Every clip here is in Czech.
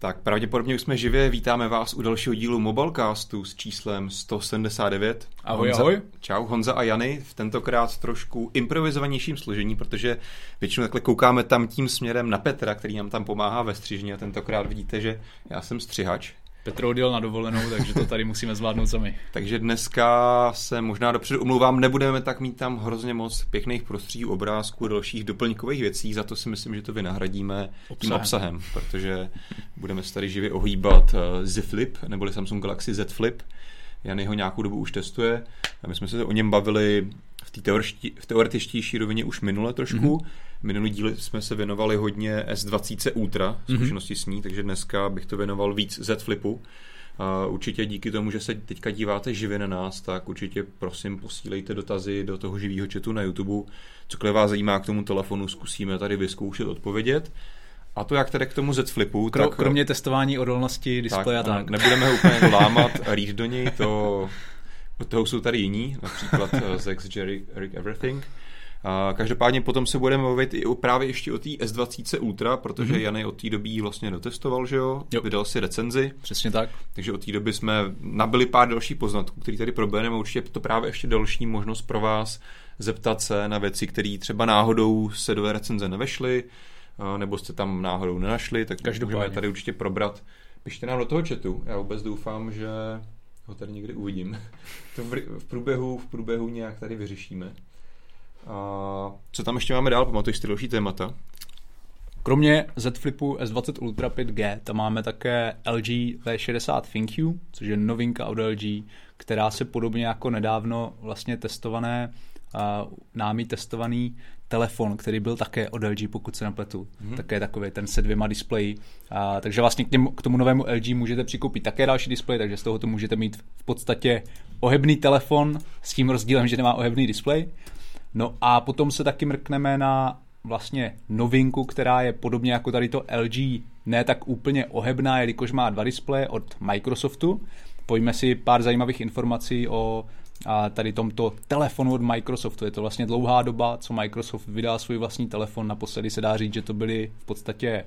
Tak pravděpodobně už jsme živě, vítáme vás u dalšího dílu Mobilecastu s číslem 179. Ahoj, Honza, ahoj. Čau, Honza a Jany, v tentokrát trošku improvizovanějším složení, protože většinou takhle koukáme tam tím směrem na Petra, který nám tam pomáhá ve střižně, a tentokrát vidíte, že já jsem střihač. Petr odjel na dovolenou, takže to tady musíme zvládnout sami. Takže dneska se možná dopředu omlouvám, nebudeme tak mít tam hrozně moc pěkných prostředí, obrázků a dalších doplňkových věcí, za to si myslím, že to vynahradíme tím obsahem, protože budeme se tady živě ohýbat Z Flip, neboli Samsung Galaxy Z Flip. Jan ho nějakou dobu už testuje. My jsme se o něm bavili v teoretičtější rovině už minule trošku. Mm-hmm. Minulý díl jsme se věnovali hodně S20 Ultra, zkušenosti s ní, takže dneska bych to věnoval víc Z Flipu. Určitě díky tomu, že se teďka díváte živě na nás, tak určitě prosím posílejte dotazy do toho živého chatu na YouTube. Cokoliv vás zajímá k tomu telefonu, zkusíme tady vyzkoušet odpovědět. A to jak tedy k tomu Z Flipu. Kromě testování odolnosti displeje a tak. Nebudeme ho úplně lámat a rýt do něj, toho jsou tady jiní, například z JerryRigEverything. Každopádně potom se budeme mluvit i právě ještě o té S20 Ultra, protože Jany od té doby vlastně dotestoval, že jo? Vydal si recenzi. Přesně tak. Takže od té doby jsme nabili pár dalších poznatků, který tady probereme. Určitě to právě ještě další možnost pro vás zeptat se na věci, které třeba náhodou se do recenze nevešly, nebo jste tam náhodou nenašli, tak můžeme tady určitě probrat. Pište nám do toho chatu, já vůbec doufám, že ho tady někdy uvidím. To v průběhu nějak tady vyřešíme. A co tam ještě máme dál? Pamatuješ ty další témata? Kromě Z Flipu S20 Ultra 5G, tam máme také LG V60 ThinQ, což je novinka od LG, která se podobně jako nedávno vlastně testované, námi testovaný telefon, který byl také od LG, pokud se nepletu, také takový ten se dvěma displeji. Takže vlastně k tomu novému LG můžete přikoupit také další displej, takže z toho to můžete mít v podstatě ohebný telefon s tím rozdílem, že nemá ohebný displej. No a potom se taky mrkneme na vlastně novinku, která je podobně jako tady to LG, ne tak úplně ohebná, jelikož má dva displeje od Microsoftu. Pojďme si pár zajímavých informací o tady tomto telefonu od Microsoftu. Je to vlastně dlouhá doba, co Microsoft vydal svůj vlastní telefon. Naposledy se dá říct, že to byly v podstatě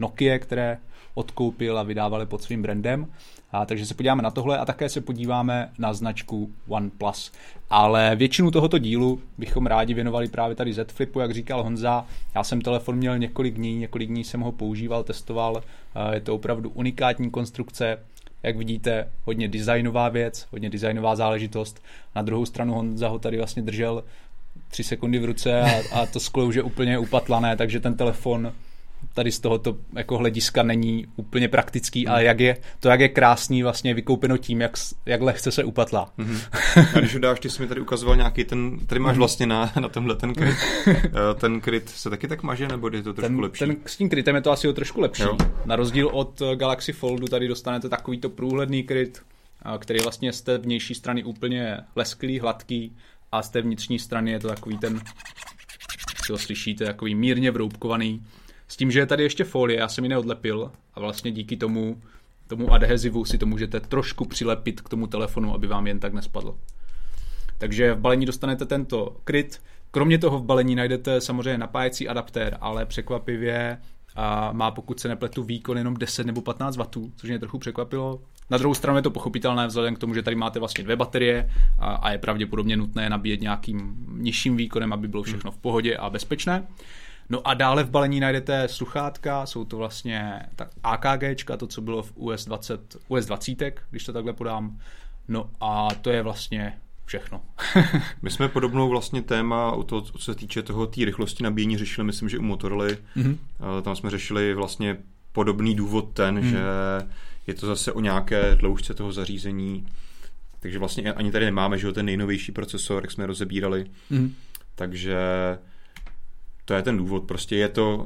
Nokia, které odkoupil a vydávali pod svým brandem. Takže se podíváme na tohle a také se podíváme na značku OnePlus. Ale většinu tohoto dílu bychom rádi věnovali právě tady Z Flipu, jak říkal Honza. Já jsem telefon měl několik dní jsem ho používal, testoval. Je to opravdu unikátní konstrukce. Jak vidíte, hodně designová věc, hodně designová záležitost. Na druhou stranu Honza ho tady vlastně držel 3 sekundy v ruce a to sklo už je úplně upatlané, takže ten telefon tady z tohoto jako hlediska není úplně praktický, ale jak je krásný, vlastně vykoupeno tím, jak lehce se upatlá. A když ho dáš, ty jsi mi tady ukazoval nějaký ten, tady máš vlastně na tomhle ten kryt. Ten kryt se taky tak maže, nebo je to trošku lepší? S tím krytem je to asi o trošku lepší. Jo. Na rozdíl od Galaxy Foldu tady dostanete takovýto průhledný kryt, který vlastně z té vnější strany úplně lesklý, hladký, a z té vnitřní strany je to takový ten, co slyšíte, takový mírně vroubkovaný. S tím, že je tady ještě folie, já jsem ji neodlepil a vlastně díky tomu adhezivu si to můžete trošku přilepit k tomu telefonu, aby vám jen tak nespadl. Takže v balení dostanete tento kryt. Kromě toho v balení najdete samozřejmě napájecí adaptér, ale překvapivě má, pokud se nepletu, výkon jenom 10 nebo 15 W, což mě trochu překvapilo. Na druhou stranu je to pochopitelné vzhledem k tomu, že tady máte vlastně dvě baterie a je pravděpodobně nutné nabíjet nějakým nižším výkonem, aby bylo všechno v pohodě a bezpečné. No a dále v balení najdete sluchátka, jsou to vlastně tak AKGčka, to, co bylo v US20, když to takhle podám. No a to je vlastně všechno. My jsme podobnou vlastně téma, co se týče té rychlosti nabíjení, řešili, myslím, že u Motoroly. Tam jsme řešili vlastně podobný důvod ten, že je to zase o nějaké dloužce toho zařízení. Takže vlastně ani tady nemáme, že ten nejnovější procesor, jak jsme rozebírali. Takže to je ten důvod, prostě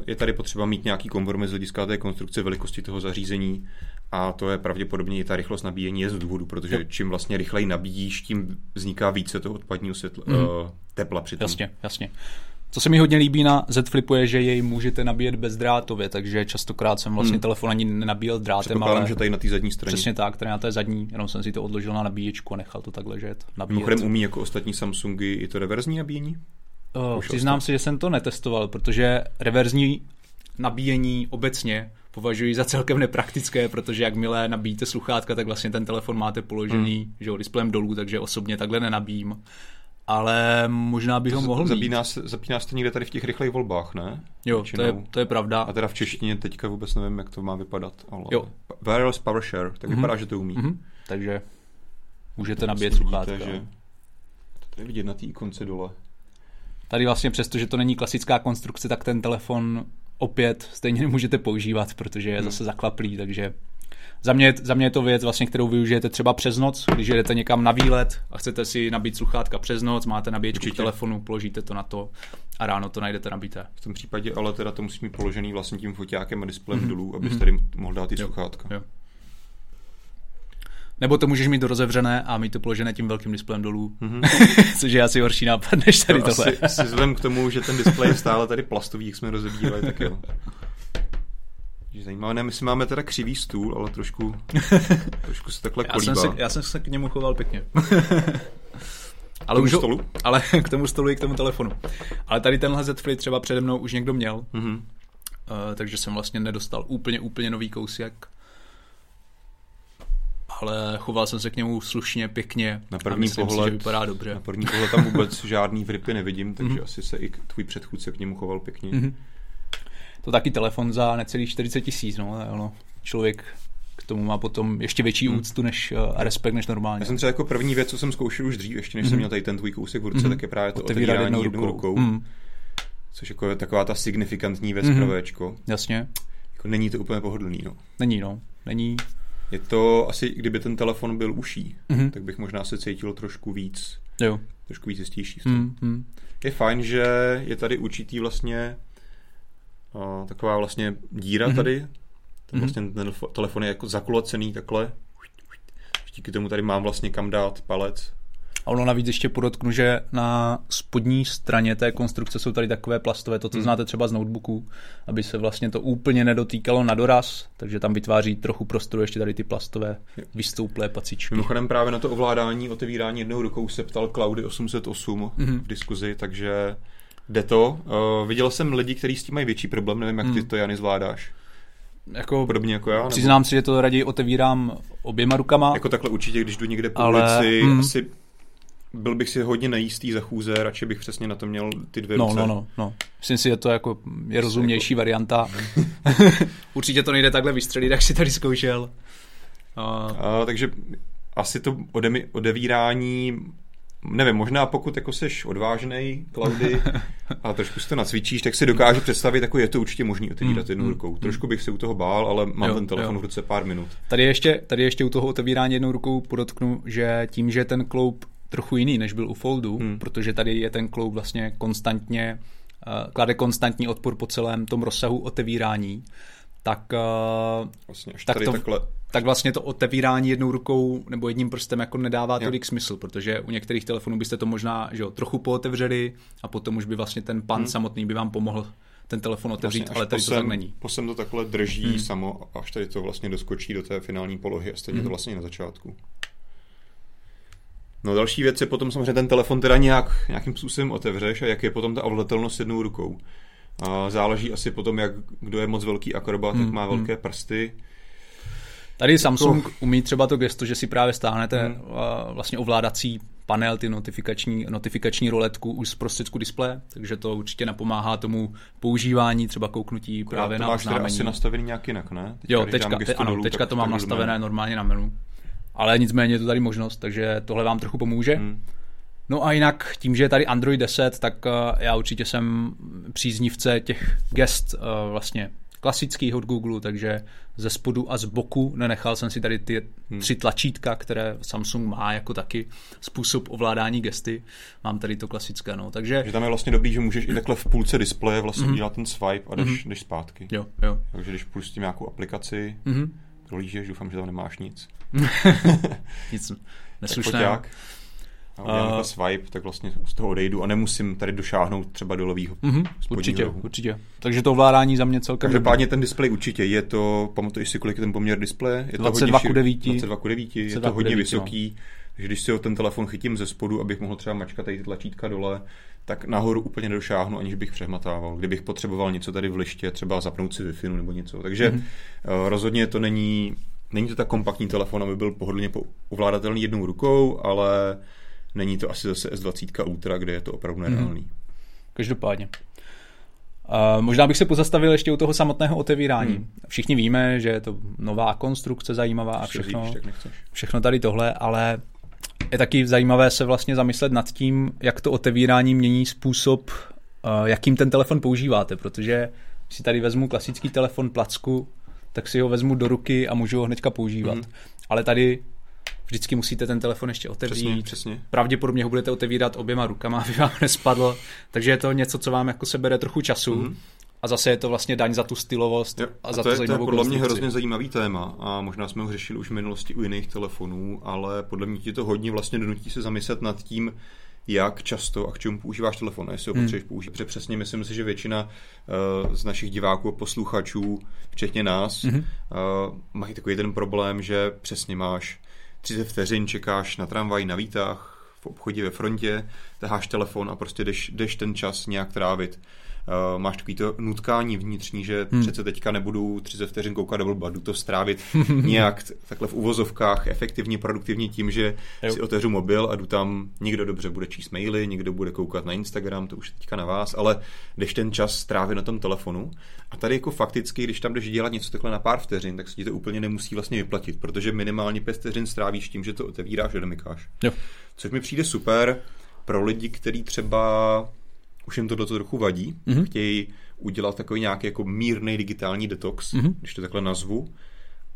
je tady potřeba mít nějaký kompromis z hlediska té konstrukce, velikosti toho zařízení, a to je pravděpodobně i ta rychlost nabíjení je z důvodu, protože čím vlastně rychleji nabíjíš, tím vzniká více toho odpadního tepla při tom. Jasně. Co se mi hodně líbí na Z Flipu je, že jej můžete nabíjet bezdrátově, takže častokrát jsem vlastně telefon ani nenabíjel drátem, ale že tady na té zadní straně. Přesně tak, tady na té zadní, jenom jsem si to odložil na nabíječku a nechal to tak ležet. Mimochodem umí jako ostatní Samsungy i to reverzní nabíjení? Přiznám si, že jsem to netestoval, protože reverzní nabíjení obecně považuji za celkem nepraktické, protože jakmile nabíjíte sluchátka, tak vlastně ten telefon máte položený že jo, displejem dolů, takže osobně takhle nenabíjím. Ale možná bych ho mohl zapínáš to někde tady v těch rychlejch volbách, ne? Jo, to je pravda. A teda v češtině teďka vůbec nevím, jak to má vypadat. Ale jo. Wireless Power Share, tak vypadá, že to umí. Takže můžete nabíjet sluchátka. Vidíte, že... To je vidět na té ikonce dole. Tady vlastně přesto, že to není klasická konstrukce, tak ten telefon opět stejně nemůžete používat, protože je zase zaklaplý, takže... Za mě je to věc, vlastně, kterou využijete třeba přes noc, když jedete někam na výlet a chcete si nabít sluchátka přes noc, máte nabíječku v telefonu, položíte to na to a ráno to najdete nabité. V tom případě ale teda to musí mít položený vlastně tím foťákem a displejem dolů, abyste tady mohl dát ty sluchátka. Jo. Nebo to můžeš mít rozevřené a mít to položené tím velkým displejem dolů, což je asi horší nápad než tady tohle. Asi vzhledem k tomu, že ten displej je stále tady plastový, jak jsme rozebírali, tak jo. Zajímavé, ne, my si máme teda křivý stůl, ale trošku se takhle kolíbá. Já jsem se k němu choval pěkně. Ale k stolu? Ale k tomu stolu i k tomu telefonu. Ale tady tenhle Z Flip třeba přede mnou už někdo měl, takže jsem vlastně nedostal úplně nový kousek. Ale choval jsem se k němu slušně, pěkně. Na první pohled vypadá dobře. Na první pohled tam vůbec žádný vrypy nevidím, takže asi se i tvůj předchůdce k němu choval pěkně. To taky telefon za necelých 40 000, no. Člověk k tomu má potom ještě větší úctu než a respekt než normálně. Já jsem třeba jako první věc, co jsem zkoušel už dřív, ještě než jsem měl tady ten tvůj kousek v ruce, tak je právě to otevírání jednou rukou. Což jako je taková ta signifikantní věc pro Včko. Jasně. Jako není to úplně pohodlný, no. Není. Je to asi, kdyby ten telefon byl uší, tak bych možná se cítil trošku víc. Jo. Trošku víc jistější. Je fajn, že je tady určitý vlastně taková vlastně díra tady. Ten vlastně ten telefon je jako zakulacený takhle. Díky tomu tady mám vlastně kam dát palec. A ono navíc ještě podotknu, že na spodní straně té konstrukce jsou tady takové plastové, to znáte třeba z notebooků, aby se vlastně to úplně nedotýkalo na doraz, takže tam vytváří trochu prostoru ještě tady ty plastové vystouplé pacičky. Mimochodem právě na to ovládání, otevírání jednou rukou se ptal Klaudy 808 v diskuzi, takže... Jde to. Viděl jsem lidi, kteří s tím mají větší problém, nevím, jak ty to, Jany, zvládáš. Jako, podobně jako já? Přiznám si, že to raději otevírám oběma rukama. Jako takhle určitě, když jdu někde po ulici, asi byl bych si hodně nejistý za chůze, radši bych přesně na to měl ty dvě ruce. No. Myslím si, že to jako je rozumnější jako... varianta. Určitě to nejde takhle vystřelit, jak si tady zkoušel. Takže asi to odevírání... Nevím, možná pokud jako seš odvážnej, Klaudy, a trošku si to nacvičíš, tak si dokážu představit, jako je to určitě možný otevírat jednou rukou. Trošku bych se u toho bál, ale mám ten telefon v ruce pár minut. Tady ještě u toho otevírání jednou rukou podotknu, že tím, že ten kloub trochu jiný, než byl u Foldu, protože tady je ten kloub vlastně konstantně, klade konstantní odpor po celém tom rozsahu otevírání, tak vlastně to otevírání jednou rukou nebo jedním prstem jako nedává tolik smysl, protože u některých telefonů byste to možná trochu pootevřeli a potom už by vlastně ten pan samotný by vám pomohl ten telefon otevřít, vlastně ale tady to tak není. Posem to takhle drží samo, až tady to vlastně doskočí do té finální polohy a stejně to vlastně na začátku. No další věc je potom samozřejmě ten telefon teda nějakým způsobem otevřeš a jak je potom ta ovladatelnost jednou rukou. A záleží asi potom, jak kdo je moc velký akrobat, tak má velké prsty. Tady Samsung umí třeba to gesto, že si právě stáhnete vlastně ovládací panel, ty notifikační roletku už z prostředku displeje, takže to určitě napomáhá tomu používání, třeba kouknutí právě na oznámení. To máš asi nastavený nějak jinak, ne? Teďka to mám nastavené normálně na menu. Ale nicméně je to tady možnost, takže tohle vám trochu pomůže. No a jinak tím, že je tady Android 10, tak já určitě jsem příznivce těch gest vlastně klasických od Google, takže ze spodu a z boku nenechal jsem si tady ty tři tlačítka, které Samsung má jako taky způsob ovládání gesty. Mám tady to klasické, no, takže... Že tam je vlastně dobrý, že můžeš i takhle v půlce displeje vlastně dělat ten swipe a jdeš zpátky. Jo. Takže když pustím nějakou aplikaci, dolížeš, doufám, že tam nemáš nic. Nic neslušného. A swipe, tak vlastně z toho odejdu a nemusím tady došáhnout třeba do levýho určitě. Takže to ovládání za mě celkem... Každopádně ten displej určitě je to, pamatuješ si, kolik je ten poměr displeje? Je to 22:9. Je to hodně vysoký. když si ho ten telefon chytím ze spodu, abych mohl třeba mačkat tady ty tlačítka dole, tak nahoru úplně nedošáhnu, aniž bych přehmatával. Kdybych potřeboval něco tady v liště, třeba zapnout si Wi-Fi nebo něco. Takže rozhodně to není to tak kompaktní telefon, aby byl pohodlně ovládatelný jednou rukou, ale není to asi zase S20 Ultra, kde je to opravdu nereálný. Každopádně. Možná bych se pozastavil ještě u toho samotného otevírání. Všichni víme, že je to nová konstrukce zajímavá a všechno tady tohle, ale je taky zajímavé se vlastně zamyslet nad tím, jak to otevírání mění způsob, jakým ten telefon používáte, protože si tady vezmu klasický telefon placku, tak si ho vezmu do ruky a můžu ho hnedka používat. Ale tady vždycky musíte ten telefon ještě otevřít. Přesně. Pravděpodobně ho budete otevírat oběma rukama, aby vám nespadlo. Takže je to něco, co vám jako sebere trochu času. A zase je to vlastně daň za tu stylovost a za to zajímavou konstrukci. To je podle mě hrozně zajímavý téma a možná jsme ho řešili už v minulosti u jiných telefonů, ale podle mě ti to hodně vlastně donutí se zamyslet nad tím, jak často a k čemu používáš telefon, jestli ho potřebuješ použít. Protože přesně myslím si, že většina z našich diváků a posluchačů, včetně nás, mají takový ten problém, že přesně máš 30 vteřin, čekáš na tramvaj, na výtah, v obchodě, ve frontě, taháš telefon a prostě jdeš ten čas nějak trávit. Máš takový to nutkání vnitřní, že přece teďka nebudu 30 vteřin koukat do blba, jdu to strávit nějak takhle v uvozovkách efektivně, produktivně tím, že si otevřu mobil a jdu tam, někdo dobře bude číst maily, někdo bude koukat na Instagram, to už teďka na vás, ale jdeš ten čas strávit na tom telefonu a tady jako fakticky, když tam jdeš dělat něco takhle na pár vteřin, tak se ti to úplně nemusí vlastně vyplatit, protože minimálně 5 vteřin strávíš tím, že to otevíráš a domykáš. Což mi přijde super pro lidi, kteří třeba už jim tohle trochu vadí, chtějí udělat takový nějaký jako mírný digitální detox, když to takhle nazvu,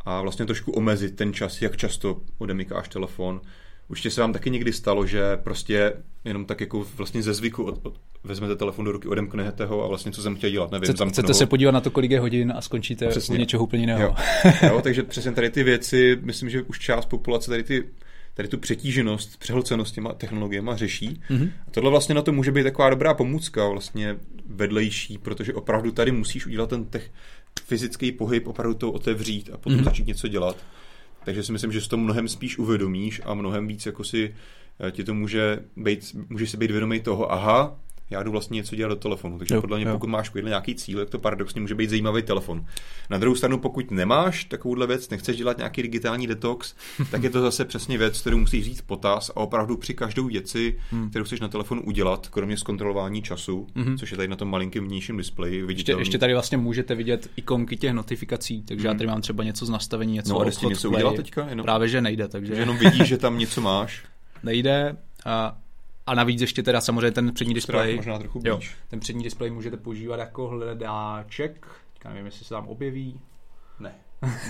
a vlastně trošku omezit ten čas, jak často odemykáš telefon. Určitě se vám taky někdy stalo, že prostě jenom tak jako vlastně ze zvyku vezmete telefon do ruky, odemknete ho a vlastně co jsem chtěl dělat, nevím. Chcete se podívat na to, kolik je hodin a skončíte u něčeho úplně jiného. Jo, takže přesně tady ty věci, myslím, že už část populace tady tu přetíženost, přehlcenost těma technologiema řeší. A tohle vlastně na to může být taková dobrá pomůcka, vlastně vedlejší, protože opravdu tady musíš udělat ten fyzický pohyb, opravdu to otevřít a potom začít něco dělat. Takže si myslím, že si to mnohem spíš uvědomíš a mnohem víc jako si ti to můžeš si být vědomý toho, aha, já jdu vlastně něco dělat do telefonu. Takže podle mě, pokud máš nějaký cíl, tak to paradoxně může být zajímavý telefon. Na druhou stranu, pokud nemáš takovouhle věc, nechceš dělat nějaký digitální detox, tak je to zase přesně věc, kterou musíš říct potaz a opravdu při každou věci, kterou chceš na telefonu udělat, kromě zkontrolování času, což je tady na tom malinkém vnějším displeji viditelný. Ještě tady vlastně můžete vidět ikonky těch notifikací, takže já tady mám třeba něco z nastavení, něco a obchod, něco udělat teďka, jenom právě že nejde, takže jenom vidíš, že tam něco máš. Nejde a navíc ještě teda samozřejmě ten přední displej. Ten přední displej můžete používat jako hledáček. Teďka nevím, jestli se tam objeví. Ne.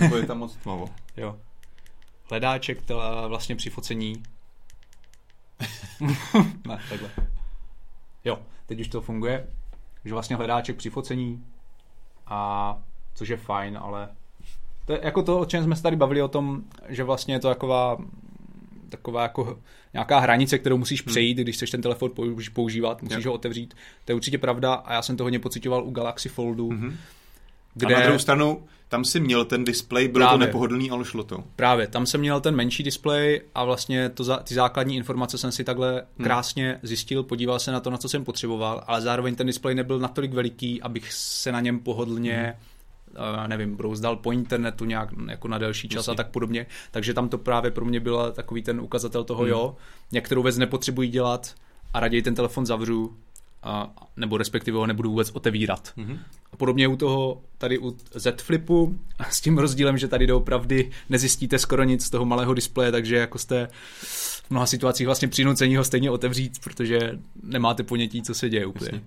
To je tam moc tmavo. Hledáček vlastně při focení. Ne, takhle. Teď už to funguje. Takže vlastně hledáček při focení. A což je fajn, ale to je jako to, o čem jsme se tady bavili, o tom, že vlastně je to taková jako nějaká hranice, kterou musíš přejít, když chceš ten telefon používat, musíš ho otevřít. To je určitě pravda a já jsem to hodně pocitoval u Galaxy Foldu. Kde... A na druhou stranu, tam si měl ten displej, bylo to nepohodlný, ale šlo to. Právě, tam jsem měl ten menší displej a vlastně ty základní informace jsem si takhle krásně zjistil, podíval se na to, na co jsem potřeboval, ale zároveň ten displej nebyl natolik veliký, abych se na něm pohodlně... nevím, brouzdal po internetu nějak jako na delší čas a tak podobně. Takže tam to právě pro mě byl takový ten ukazatel toho, některou věc nepotřebuji dělat a raději ten telefon zavřu nebo respektive ho nebudu vůbec otevírat. A podobně u toho tady u Z Flipu s tím rozdílem, že tady doopravdy nezjistíte skoro nic z toho malého displeje, takže jako jste v mnoha situacích vlastně přinuceni ho stejně otevřít, protože nemáte ponětí, co se děje úplně.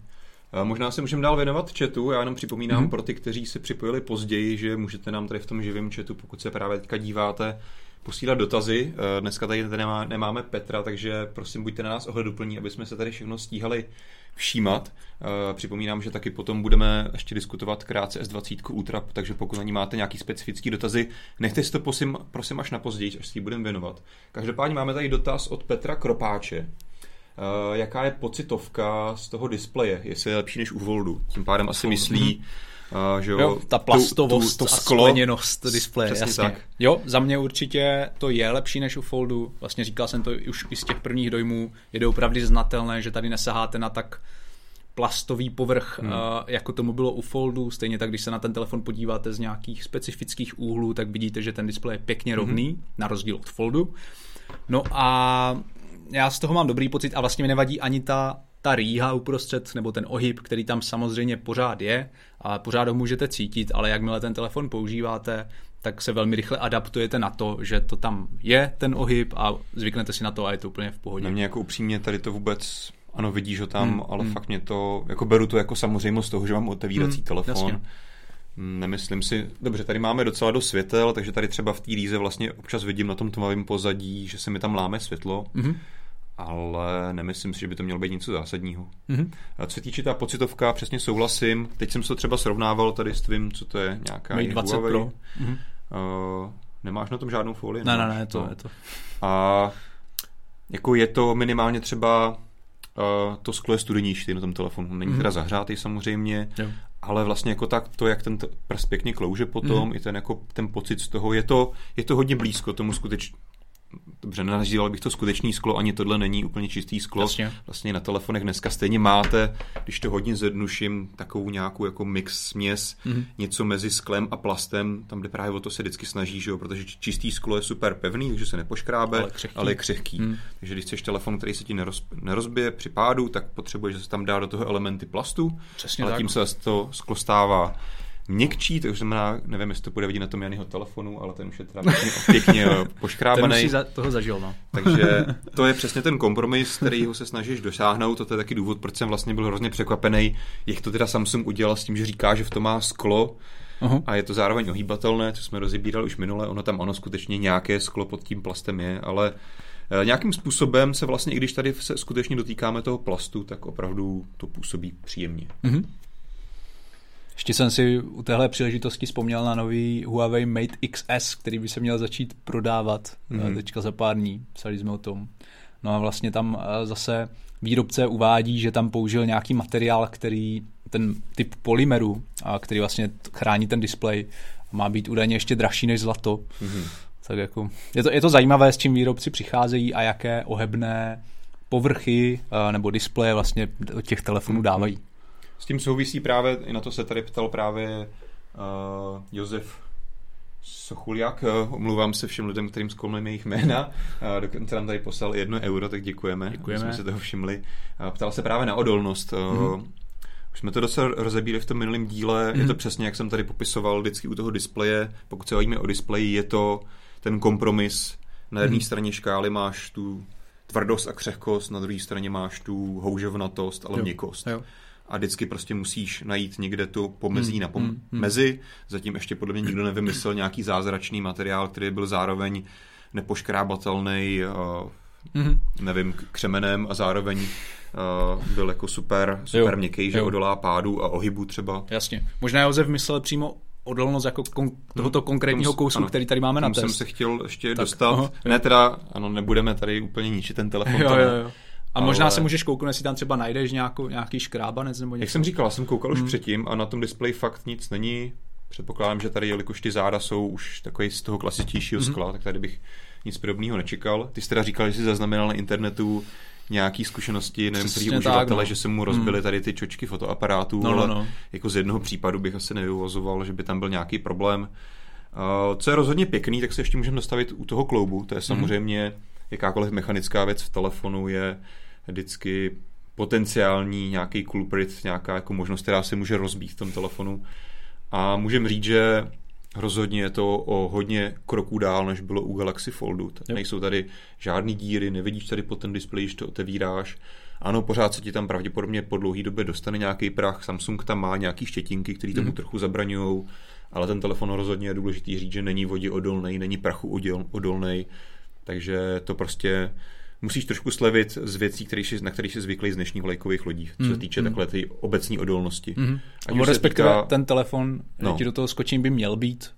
Možná se můžeme dál věnovat chatu, já jenom připomínám pro ty, kteří se připojili později, že můžete nám tady v tom živém chatu, pokud se právě teďka díváte, posílat dotazy. Dneska tady nemáme Petra, takže prosím buďte na nás ohleduplní, aby jsme se tady všechno stíhali všímat. Připomínám, že taky potom budeme ještě diskutovat krátce S20 Ultra, takže pokud na ní máte nějaký specifický dotazy, nechte si to prosím až na později, až si ji budeme věnovat. Každopádně máme tady dotaz od Petra Kropáče. Jaká je pocitovka z toho displeje, jestli je lepší než u Foldu. Tím pádem asi myslí Že jo, ta plastovost, to sklo, a skleněnost displeje. Jasně tak. Jo, za mě určitě to je lepší než u Foldu. Vlastně říkal jsem to už i z těch prvních dojmů. Je to opravdu znatelné, že tady nesaháte na tak plastový povrch, jako tomu bylo u Foldu. Stejně tak, když se na ten telefon podíváte z nějakých specifických úhlů, tak vidíte, že ten displej je pěkně rovný, na rozdíl od Foldu. No a já z toho mám dobrý pocit a vlastně mi nevadí ani ta rýha uprostřed, nebo ten ohyb, který tam samozřejmě pořád je a pořád ho můžete cítit, ale jakmile ten telefon používáte, tak se velmi rychle adaptujete na to, že to tam je ten ohyb a zvyknete si na to a je to úplně v pohodě. Na mě jako upřímně tady to vůbec, ano, vidíš ho tam, ale fakt mě to, jako beru to jako samozřejmost toho, že mám otevírací telefon. Jasně. Nemyslím si, dobře, tady máme docela dost světel, takže tady třeba v té rýze vlastně občas vidím na tom tmavém pozadí, že se mi tam láme světlo. Ale nemyslím si, že by to mělo být něco zásadního. Co se týče ta pocitovka, přesně souhlasím. Teď jsem se to třeba srovnával tady s tvým, co to je, nějaká Mate 20 Huawei. Pro. Nemáš na tom žádnou folii? Ne, to je to. A jako je to minimálně třeba, to sklo je studenější na tom telefonu. Není teda zahřátý samozřejmě, jo. Ale vlastně jako tak to, jak ten prst pěkně klouže potom, i ten, jako, ten pocit z toho, je to hodně blízko tomu skutečně. Dobře, nenazýval bych to skutečný sklo, ani tohle není úplně čistý sklo. Jasně. Vlastně na telefonech dneska stejně máte, když to hodně zjednuším, takovou nějakou jako mix směs, něco mezi sklem a plastem, tam jde právě o to se vždycky snaží, že jo? Protože čistý sklo je super pevný, takže se nepoškrábe, ale je křehký. Takže když chceš telefon, který se ti nerozbije při pádu, tak potřebuješ, že se tam dá do toho elementy plastu, přesně, ale tak. Tím se to sklo stává měkčí, to už znamená, nevím, jestli to bude vidět na tom Janyho telefonu, ale ten už je teda pěkně poškrábaný. Ten už si toho zažil, no. Takže to je přesně ten kompromis, kterýho se snažíš dosáhnout, to je taky důvod, proč jsem vlastně byl hrozně překvapený, jak to teda Samsung udělal s tím, že říká, že v tom má sklo a je to zároveň ohýbatelné, co jsme rozebírali už minule, ono skutečně nějaké sklo pod tím plastem je, ale nějakým způsobem se vlastně, i když tady se skutečně dotýkáme toho plastu, tak opravdu to působí příjemně. Ještě jsem si u téhle příležitosti vzpomněl na nový Huawei Mate XS, který by se měl začít prodávat teďka za pár dní, psali jsme o tom. No a vlastně tam zase výrobce uvádí, že tam použil nějaký materiál, který ten typ polymeru, a který vlastně chrání ten displej, má být údajně ještě dražší než zlato. Tak jako, je to zajímavé, s čím výrobci přicházejí a jaké ohebné povrchy nebo displeje vlastně do těch telefonů dávají. S tím souvisí právě, i na to se tady ptal právě Josef Sochuliak, omlouvám se všem lidem, kterým zkoumlíme jejich jména, dokonce nám tady poslal 1 euro, tak děkujeme. Jsme se toho všimli. Ptal se právě na odolnost. Už jsme to docela rozebírali v tom minulém díle, je to přesně, jak jsem tady popisoval, vždycky u toho displeje, pokud se bavíme o displeji, je to ten kompromis, na jedné straně škály máš tu tvrdost a křehkost, na druhé straně máš tu houževnatost, ale měkkost. A vždycky prostě musíš najít někde tu pomezí na mezi. Zatím ještě podle mě nikdo nevymyslel nějaký zázračný materiál, který byl zároveň nepoškrábatelný, nevím, křemenem a zároveň byl jako super měkký, že odolá pádu a ohybu třeba. Jasně. Možná Josef myslel přímo odolnost jako tohoto konkrétního kousu, ano, který tady máme na test. Jsem se chtěl ještě dostat. Nebudeme tady úplně ničit ten telefon. A možná se můžeš kouknout, jestli tam třeba najdeš nějaký škrábanec nebo něco. Jak jsem říkal, jsem koukal už předtím a na tom displeji fakt nic není. Předpokládám, že tady, jelikož ty záda jsou už takový z toho klasičtějšího skla, tak tady bych nic podobného nečekal. Ty jsi teda říkal, že jsi zaznamenal na internetu nějaký zkušenosti, nevím, který uživatele, že se mu rozbily tady ty čočky fotoaparátů, ale jako z jednoho případu bych asi nevyvozoval, že by tam byl nějaký problém. Co je rozhodně pěkný, tak se ještě můžeme dostavit u toho kloubu. To je samozřejmě jakákoliv mechanická věc v telefonu je vždycky potenciální nějaký culprit, nějaká jako možnost, která se může rozbít v tom telefonu. A můžeme říct, že rozhodně je to o hodně kroků dál, než bylo u Galaxy Foldu. Nejsou tady žádný díry, nevidíš tady po ten displej, když to otevíráš. Ano, pořád se ti tam pravděpodobně po dlouhý době dostane nějaký prach. Samsung tam má nějaký štětinky, které tomu trochu zabraňujou, ale ten telefon rozhodně je důležitý říct, že není vodě odolnej, není prachu odolnej, takže to prostě musíš trošku slevit z věcí, na kterých jsi zvyklý z dnešních lajkových lodí, co se týče takhle té obecní odolnosti. Respektive ten telefon, že ti do toho skočím, by měl být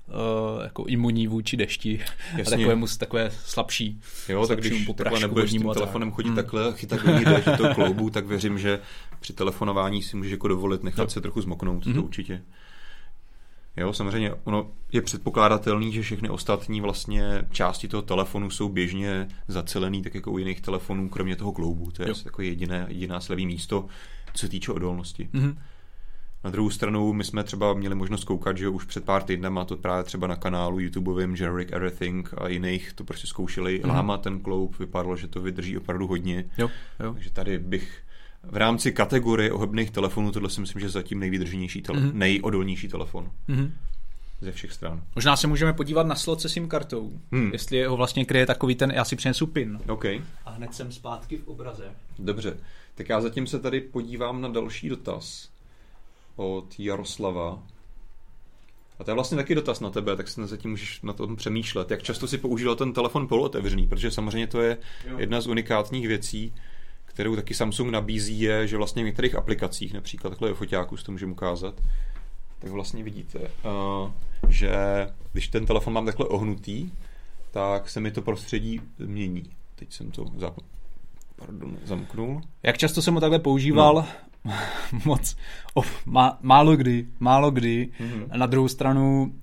jako imunní vůči dešti. Jasně. A takové slabší. Jo, tak když takhle nebudeš s tím telefonem chodit takhle, chytat do ní dešť do toho kloubu, tak věřím, že při telefonování si můžeš jako dovolit nechat se trochu zmoknout, to určitě. Jo, samozřejmě ono je předpokládatelný, že všechny ostatní vlastně části toho telefonu jsou běžně zacelený, tak jako u jiných telefonů, kromě toho kloubu. To je takové jediná slabý místo, co se týče odolnosti. Mm-hmm. Na druhou stranu my jsme třeba měli možnost koukat, že už před pár týdnama to právě třeba na kanálu YouTubeovém JerryRigEverything a jiných to prostě zkoušeli lámat ten kloub, vypadalo, že to vydrží opravdu hodně. Jo. Takže tady bych v rámci kategorie ohebných telefonů tohle si myslím, že zatím nejvydržnější nejodolnější telefon. Mm-hmm. Ze všech stran. Možná se můžeme podívat na slot se SIM kartou. Jestli ho vlastně kryje takový ten, já si přinesu pin. Okay. A hned jsem zpátky v obraze. Dobře. Tak já zatím se tady podívám na další dotaz od Jaroslava. A to je vlastně taky dotaz na tebe, tak si zatím můžeš na tom přemýšlet. Jak často si používal ten telefon polootevřený, protože samozřejmě to je jedna z unikátních věcí, kterou taky Samsung nabízí, je, že vlastně v některých aplikacích, například takhle ve foťáku, si to můžeme ukázat, tak vlastně vidíte, že když ten telefon mám takhle ohnutý, tak se mi to prostředí mění. Teď jsem to zamknul. Jak často jsem ho takhle používal? Moc. Málo kdy. Mm-hmm. Na druhou stranu,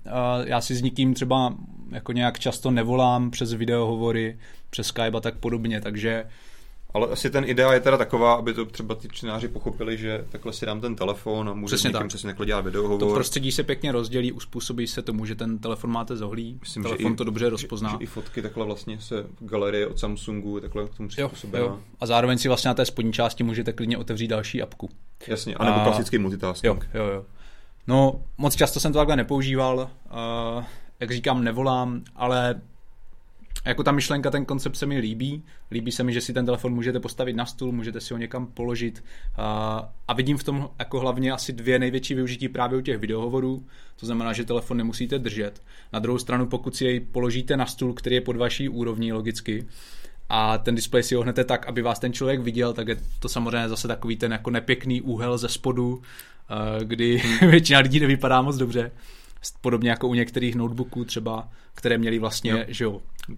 já si s nikým třeba jako nějak často nevolám přes videohovory, přes Skype a tak podobně, takže... Ale asi ten idea je teda taková, aby to třeba ty čtenáři pochopili, že takhle si dám ten telefon a můžu s někým přesně takhle dělat videohovor. To prostředí se pěkně rozdělí, uspůsobí se tomu, že ten telefon máte zohlí, telefon to dobře rozpozná. Že i fotky takhle vlastně se galerie od Samsungu takhle k tomu přizpůsobená. Jo. A zároveň si vlastně na té spodní části můžete klidně otevřít další apku. Jasně, anebo klasický multitasking. Jo. No, moc často jsem to takhle nepoužíval, jak říkám, nevolám, ale... Jako ta myšlenka, ten koncept se mi líbí. Líbí se mi, že si ten telefon můžete postavit na stůl, můžete si ho někam položit. A vidím v tom jako hlavně asi dvě největší využití právě u těch videohovorů. To znamená, že telefon nemusíte držet. Na druhou stranu, pokud si jej položíte na stůl, který je pod vaší úrovní logicky, a ten displej si ohnete tak, aby vás ten člověk viděl, tak je to samozřejmě zase takový ten jako nepěkný úhel ze spodu, kdy většina lidí nevypadá moc dobře. Podobně jako u některých notebooků třeba, které měly vlastně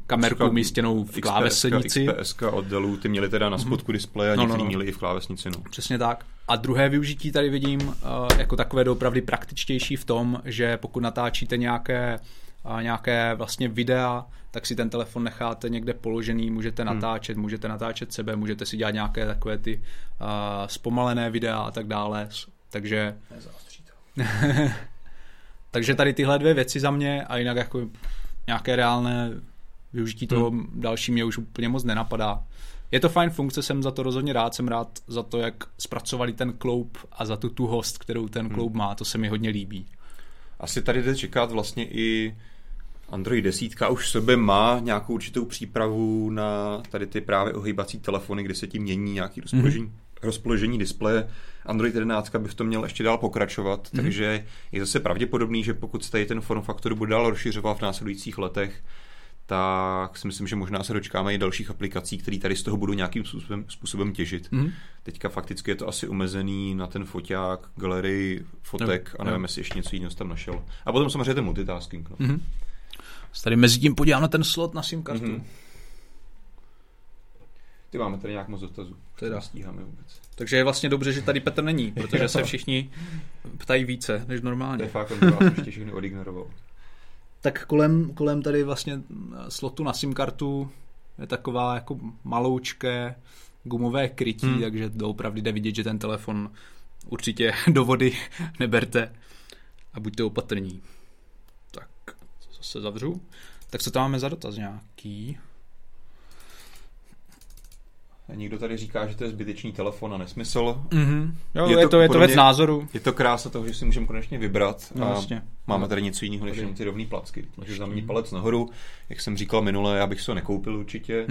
kamerku umístěnou v klávesnici. XPS od Dellu, ty měly teda na spodku displeje a některý měli i v klávesnici. No. Přesně tak. A druhé využití tady vidím jako takové doopravdy praktičtější v tom, že pokud natáčíte nějaké vlastně videa, tak si ten telefon necháte někde položený, můžete natáčet sebe, můžete si dělat nějaké takové ty zpomalené videa a tak dále. Takže... Takže tady tyhle dvě věci za mě a jinak jako nějaké reálné využití toho další mě už úplně moc nenapadá. Je to fajn funkce, jsem za to rozhodně rád, jsem rád za to, jak zpracovali ten kloub a za tu tuhost, kterou ten kloub má, to se mi hodně líbí. Asi tady jde čekat vlastně i Android 10 už v sobě má nějakou určitou přípravu na tady ty právě ohýbací telefony, kde se tím mění nějaký rozpoložení displeje. Android 11 by v tom měl ještě dál pokračovat, takže je zase pravděpodobný, že pokud se tady ten form faktor bude dál rozšiřovat v následujících letech, tak si myslím, že možná se dočkáme i dalších aplikací, které tady z toho budou nějakým způsobem těžit. Teďka fakticky je to asi omezený na ten foťák, galerii fotek a nevím, jestli ještě něco jiného tam našel. A potom samozřejmě ten multitasking. No. Tady mezi tím podívám na ten slot na SIM kartu. Ty máme tady nějak moc dotazů. Teda stíháme vůbec. Takže je vlastně dobře, že tady Petr není, protože se všichni ptají více než normálně. To je fakt, on vás ještě všechny odignoroval. Tak kolem tady vlastně slotu na SIM kartu je taková jako maloučké gumové krytí, takže doopravdy jde vidět, že ten telefon určitě do vody neberte a buďte opatrní. Tak, zase zavřu. Tak co tam máme za dotaz nějaký? Někdo tady říká, že to je zbytečný telefon a nesmysl. Jo, je to věc názoru. Je to krása toho, že si můžeme konečně vybrat. No, a vlastně. Máme tady něco jiného než ty rovný placky. Takže za mě palec nahoru. Jak jsem říkal minule, já bych si ho nekoupil určitě.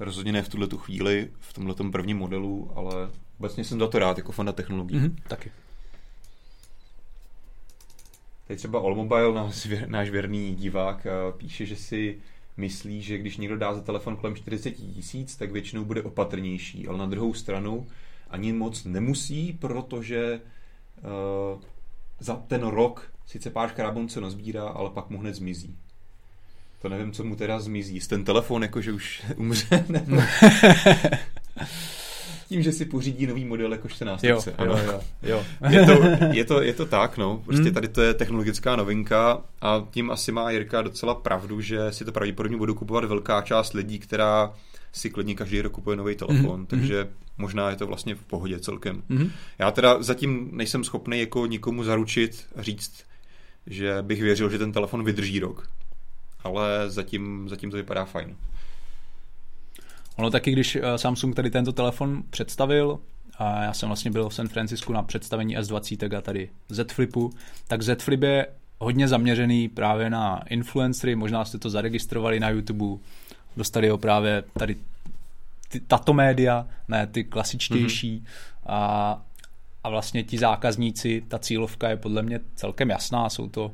Rozhodně ne v tuhle tu chvíli, v tomhletom prvním modelu, ale obecně jsem za to rád jako fanda technologií. Taky. Teď třeba Allmobile, náš věrný divák, píše, že si myslí, že když někdo dá za telefon kolem 40 000, tak většinou bude opatrnější, ale na druhou stranu ani moc nemusí, protože za ten rok sice pár škrábonců nazbírá, ale pak mu hned zmizí. To nevím, co mu teda zmizí. Ten telefon jakože už umře. tím, že si pořídí nový model jako 14. Jo. Je to tak, no. Prostě tady to je technologická novinka a tím asi má Jirka docela pravdu, že si to pravděpodobně budou kupovat velká část lidí, která si klidně každý rok kupuje nový telefon, takže možná je to vlastně v pohodě celkem. Já teda zatím nejsem schopný jako nikomu zaručit, říct, že bych věřil, že ten telefon vydrží rok. Ale zatím to vypadá fajn. Ono taky, když Samsung tady tento telefon představil, a já jsem vlastně byl v San Francisku na představení S20 a tady Z Flipu, tak Z Flip je hodně zaměřený právě na influencery, možná jste to zaregistrovali na YouTube, dostali ho právě tady tato média, ne ty klasičtější, a vlastně ti zákazníci, ta cílovka je podle mě celkem jasná, jsou to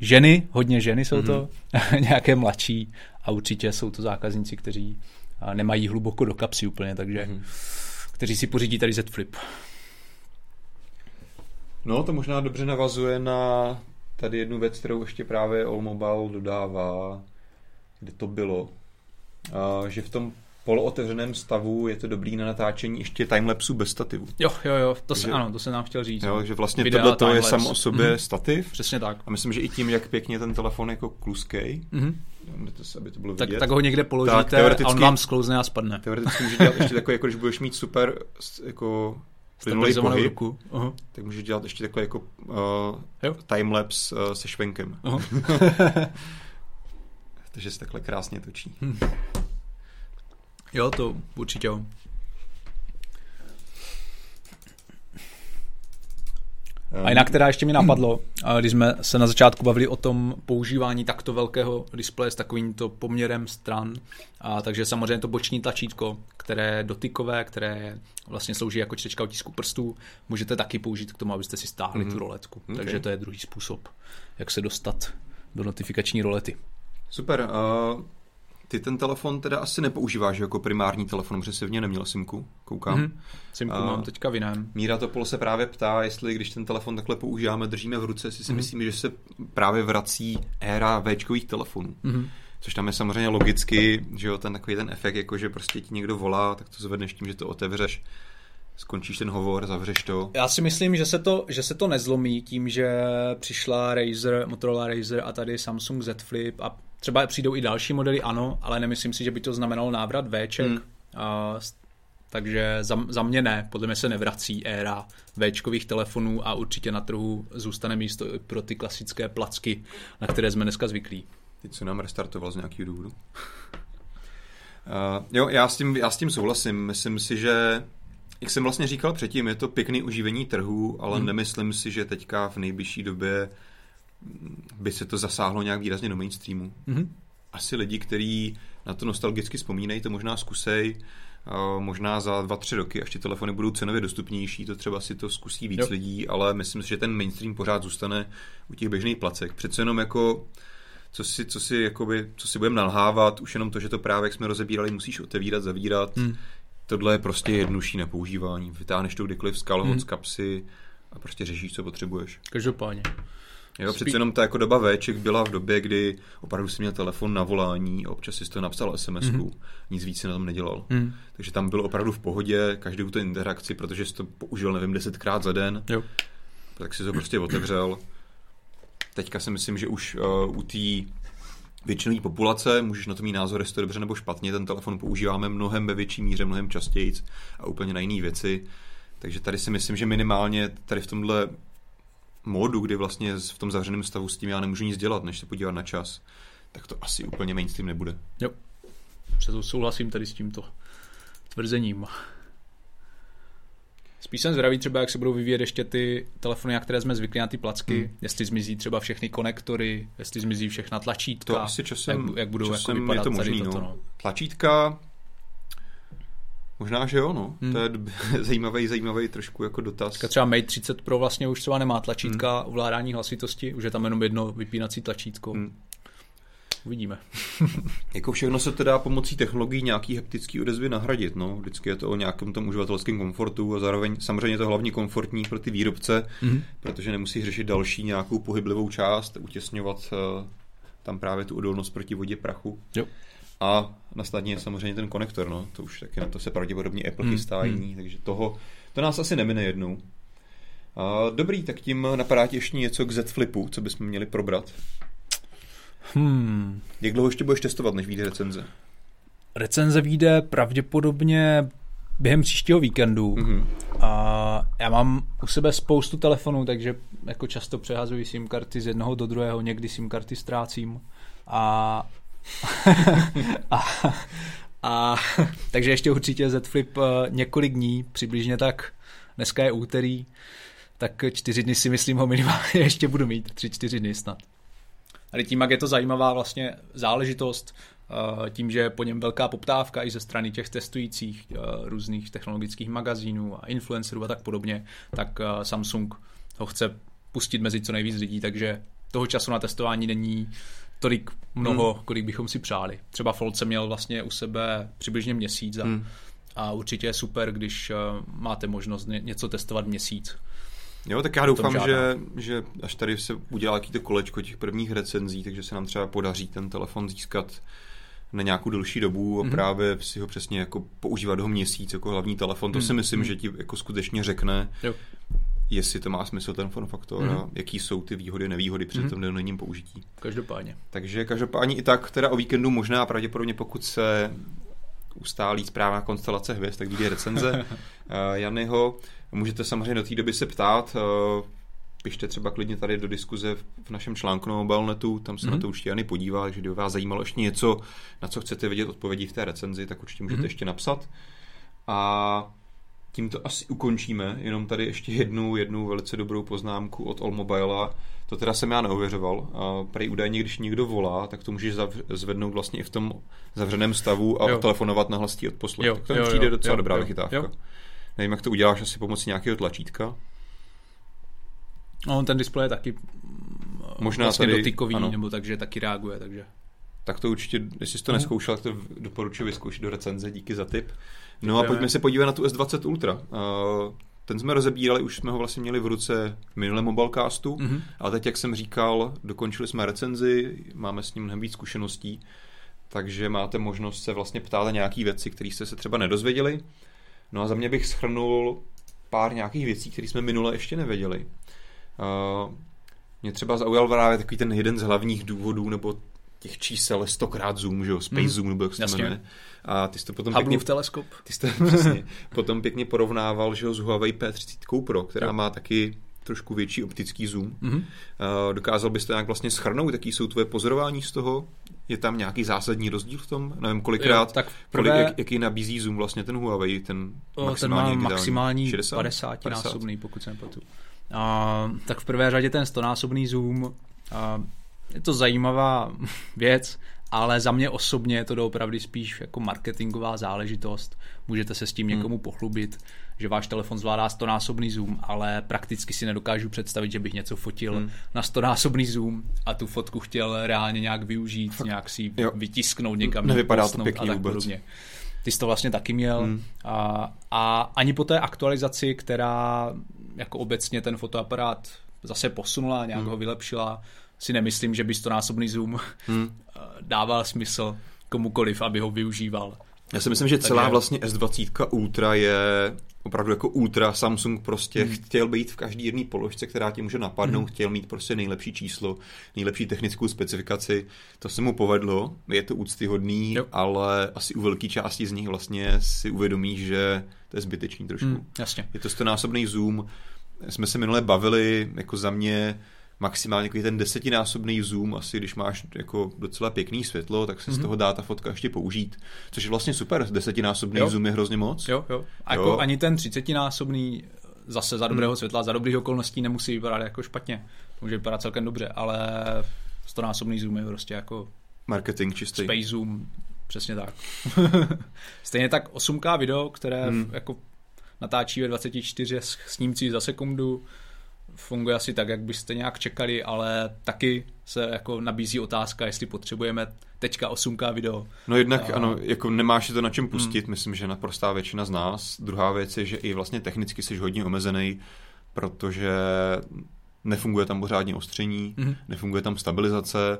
ženy, hodně ženy jsou to, nějaké mladší a určitě jsou to zákazníci, kteří nemají hluboko do kapsy úplně, takže kteří si pořídí tady Z Flip. No to možná dobře navazuje na tady jednu věc, kterou ještě právě All Mobile dodává, kde to bylo, že v tom polootevřeném stavu je to dobrý na natáčení ještě timelapsu bez stativu. Jo, to jsem nám chtěl říct. Jo, že vlastně tohleto je sam o sobě stativ. Přesně tak. A myslím, že i tím, jak pěkně ten telefon jako kluskej, aby to bylo vidět, tak ho někde položíte a on vám sklouzne a spadne. Teoreticky může dělat ještě takové, jako když budeš mít super jako stabilizovanou ruku, tak můžeš dělat ještě takové jako timelapse se švenkem. Takže se takhle krásně točí. Jo, to určitě. A jinak teda ještě mi napadlo, když jsme se na začátku bavili o tom používání takto velkého displeje s takovýmto poměrem stran, a takže samozřejmě to boční tlačítko, které je dotykové, které vlastně slouží jako čtečka otisku prstů, můžete taky použít k tomu, abyste si stáhli tu roletku. Okay. Takže to je druhý způsob, jak se dostat do notifikační rolety. Super. Ty ten telefon teda asi nepoužíváš jako primární telefon, protože jsi v něm neměl simku, koukám. Simku mám teďka v jiném. Míra Topol se právě ptá, jestli když ten telefon takhle používáme, držíme v ruce, jestli si myslíme, že se právě vrací éra V-čkových telefonů. Což tam je samozřejmě logicky, že jo, ten takový ten efekt, jako že prostě ti někdo volá, tak to zvedneš tím, že to otevřeš, skončíš ten hovor, zavřeš to. Já si myslím, že se to nezlomí tím, že přišla Razer, Motorola Razer a tady Samsung Z Flip a třeba přijdou i další modely, ano, ale nemyslím si, že by to znamenalo návrat Vček, takže za mě ne, podle mě se nevrací éra Včkových telefonů a určitě na trhu zůstane místo pro ty klasické placky, na které jsme dneska zvyklí. Teď se nám restartoval z nějakého důvodu. Jo, já s tím souhlasím, myslím si, že jak jsem vlastně říkal předtím, je to pěkný oživení trhu, ale nemyslím si, že teďka v nejbližší době by se to zasáhlo nějak výrazně do mainstreamu. Asi lidi, kteří na to nostalgicky vzpomínají, to možná zkusej, možná za 2-3 roky, až ty telefony budou cenově dostupnější, to třeba si to zkusí víc lidí, ale myslím si, že ten mainstream pořád zůstane u těch běžných placek. Přece jenom jako co si budeme nalhávat, už jenom to, že to právě, jak jsme rozebírali, musíš otevírat, zavírat. Tohle je prostě jednodušší na používání. Vytáhneš to kdykoliv z kalhot, z kapsy a prostě řešíš, co potřebuješ. Každopádně. Jo, přece jenom ta jako doba Vček byla v době, kdy opravdu si měl telefon na volání, občas si to napsal SMS-ku, nic víc si na tom nedělal. Takže tam byl opravdu v pohodě každou tu interakci, protože jsi to použil, nevím, 10krát za den, tak si to prostě otevřel. Teďka si myslím, že už u té většinové populace, můžeš na to mít názor, jestli to je dobře nebo špatně, ten telefon používáme mnohem ve větší míře, mnohem častěji a úplně na jiné věci. Takže tady si myslím, že minimálně tady v tomhle módu, kdy vlastně v tom zavřeném stavu s tím já nemůžu nic dělat, než se podívat na čas, tak to asi úplně mainstream nebude. Jo, přesto souhlasím tady s tímto tvrzením. Spíš jsem zvědavý třeba, jak se budou vyvíjet ještě ty telefony, na které jsme zvyklí, na ty placky, jestli zmizí třeba všechny konektory, jestli zmizí všechna tlačítka, to asi časem, jak budou časem jako vypadat to možný, tady toto. No. Tlačítka, možná, že jo, no. To je zajímavý trošku jako dotaz. Tak třeba Mate 30 Pro vlastně už třeba nemá tlačítka ovládání hlasitosti, už je tam jenom jedno vypínací tlačítko. Uvidíme. Jako všechno se to dá pomocí technologií nějaký haptický odezvy nahradit, no. Vždycky je to o nějakém tom uživatelském komfortu a zároveň samozřejmě to hlavně komfortní pro ty výrobce, protože nemusí řešit další nějakou pohyblivou část, utěsňovat tam právě tu odolnost proti vodě, prachu. Jo. A nasledně samozřejmě ten konektor, no, to už taky na to se pravděpodobně Apple chystá jiný, takže to nás asi nemine jednou. Dobrý, tak tím napadá ti ještě něco k Z Flipu, co bychom měli probrat. Jak dlouho ještě budeš testovat, než vyjde recenze? Recenze vyjde pravděpodobně během příštího víkendu. A já mám u sebe spoustu telefonů, takže jako často přehazuji SIM karty z jednoho do druhého, někdy SIM karty ztrácím a takže ještě určitě Z Flip několik dní, přibližně tak, dneska je úterý, tak 4 dny si myslím ho minimálně ještě budu mít, 3-4 dny snad. A tím, jak je to zajímavá vlastně záležitost, tím, že je po něm velká poptávka i ze strany těch testujících různých technologických magazínů a influencerů a tak podobně, tak Samsung ho chce pustit mezi co nejvíc lidí, takže toho času na testování není tolik mnoho, kolik bychom si přáli. Třeba Fold jsem měl vlastně u sebe přibližně měsíc a určitě je super, když máte možnost něco testovat měsíc. Jo, tak já doufám, že až tady se udělá jakýto kolečko těch prvních recenzí, takže se nám třeba podaří ten telefon získat na nějakou delší dobu a právě si ho přesně jako používat ho měsíc jako hlavní telefon. To si myslím, že ti jako skutečně řekne, jo, jestli to má smysl ten formfaktor a jaký jsou ty výhody, nevýhody při tom denním použití. Každopádně. Takže každopádně i tak teda o víkendu možná pravděpodobně, pokud se ustálí správná konstelace hvězd, tak vyjde recenze Janyho. Můžete samozřejmě do té doby se ptát, pište třeba klidně tady do diskuze v našem článku na Mobilnetu, tam se na to určitě Jany podívá, takže kdyby vás zajímalo ještě něco, na co chcete vědět odpovědi v té recenzi, tak určitě můžete ještě napsat. A tím to asi ukončíme, jenom tady ještě jednu velice dobrou poznámku od Allmobila. To teda jsem já neověřoval. Prej údajně, když někdo volá, tak to můžeš zvednout vlastně i v tom zavřeném stavu a telefonovat na hlasitý odposlech. Tak to mi přijde docela dobrá vychytávka. Nevím, jak to uděláš, asi pomocí nějakého tlačítka. No, ten displej je taky možná vlastně tady dotykový, ano, nebo takže taky reaguje, takže. Tak to určitě, jestli jsi to nezkoušel, tak to doporučuji vyzkoušet do recenze, díky za tip. No a pojďme se podívat na tu S20 Ultra. Ten jsme rozebírali, už jsme ho vlastně měli v ruce v minulém Mobilecastu, ale teď, jak jsem říkal, dokončili jsme recenzi, máme s ním mnohem víc zkušeností, takže máte možnost se vlastně ptát na nějaké věci, které jste se třeba nedozvěděli. No a za mě bych shrnul pár nějakých věcí, které jsme minule ještě nevěděli. Mě třeba zaujal právě takový ten jeden z hlavních důvodů, nebo těch čísel 100x zoom, že jo, space zoom, nebo jak se jmenuje. A ty jsi to potom pěkně v teleskop. Ty jsi to přesně potom pěkně porovnával, že jo, s Huawei P30 Pro, která má taky trošku větší optický zoom. Dokázal bys to nějak vlastně shrnout, jaký jsou tvoje pozorování z toho? Je tam nějaký zásadní rozdíl v tom? Nevím, kolikrát, jaký nabízí zoom vlastně ten Huawei, ten maximální 50násobný, pokud se nepletu. Tak v prvé řadě ten 100násobný zoom, je to zajímavá věc, ale za mě osobně je to doopravdy spíš jako marketingová záležitost. Můžete se s tím někomu pochlubit, že váš telefon zvládá 100násobný zoom, ale prakticky si nedokážu představit, že bych něco fotil na 100násobný zoom a tu fotku chtěl reálně nějak využít, nějak si ji vytisknout někam. Nevypadá to pěkně vůbec. Ty jsi to vlastně taky měl a ani po té aktualizaci, která jako obecně ten fotoaparát zase posunula, nějak ho vylepšila, si nemyslím, že by 100násobný zoom dával smysl komukoliv, aby ho využíval. Já si myslím, že celá vlastně S20 Ultra je opravdu jako Ultra. Samsung prostě chtěl být v každý jedné položce, která tě může napadnout, chtěl mít prostě nejlepší číslo, nejlepší technickou specifikaci. To se mu povedlo, je to úctyhodný, ale asi u velké části z nich vlastně si uvědomí, že to je zbytečný trošku. Je to 100násobný zoom. Jsme se minule bavili, jako za mě maximálně jako ten 10násobný zoom, asi když máš jako docela pěkný světlo, tak se z toho dá ta fotka ještě použít, což je vlastně super, 10násobný zoom je hrozně moc. A jako ani ten 30násobný zase za dobrého světla, za dobrých okolností nemusí vypadat jako špatně, může vypadat celkem dobře, ale 100násobný zoom je prostě jako marketing čistý. Space zoom, přesně tak. Stejně tak 8K video, které jako natáčí ve 24 snímcích za sekundu, funguje asi tak, jak byste nějak čekali, ale taky se jako nabízí otázka, jestli potřebujeme teďka 8K video. No jednak ano, jako nemáš to na čem pustit, myslím, že naprostá většina z nás. Druhá věc je, že i vlastně technicky jsi hodně omezený, protože nefunguje tam pořádně ostření, nefunguje tam stabilizace,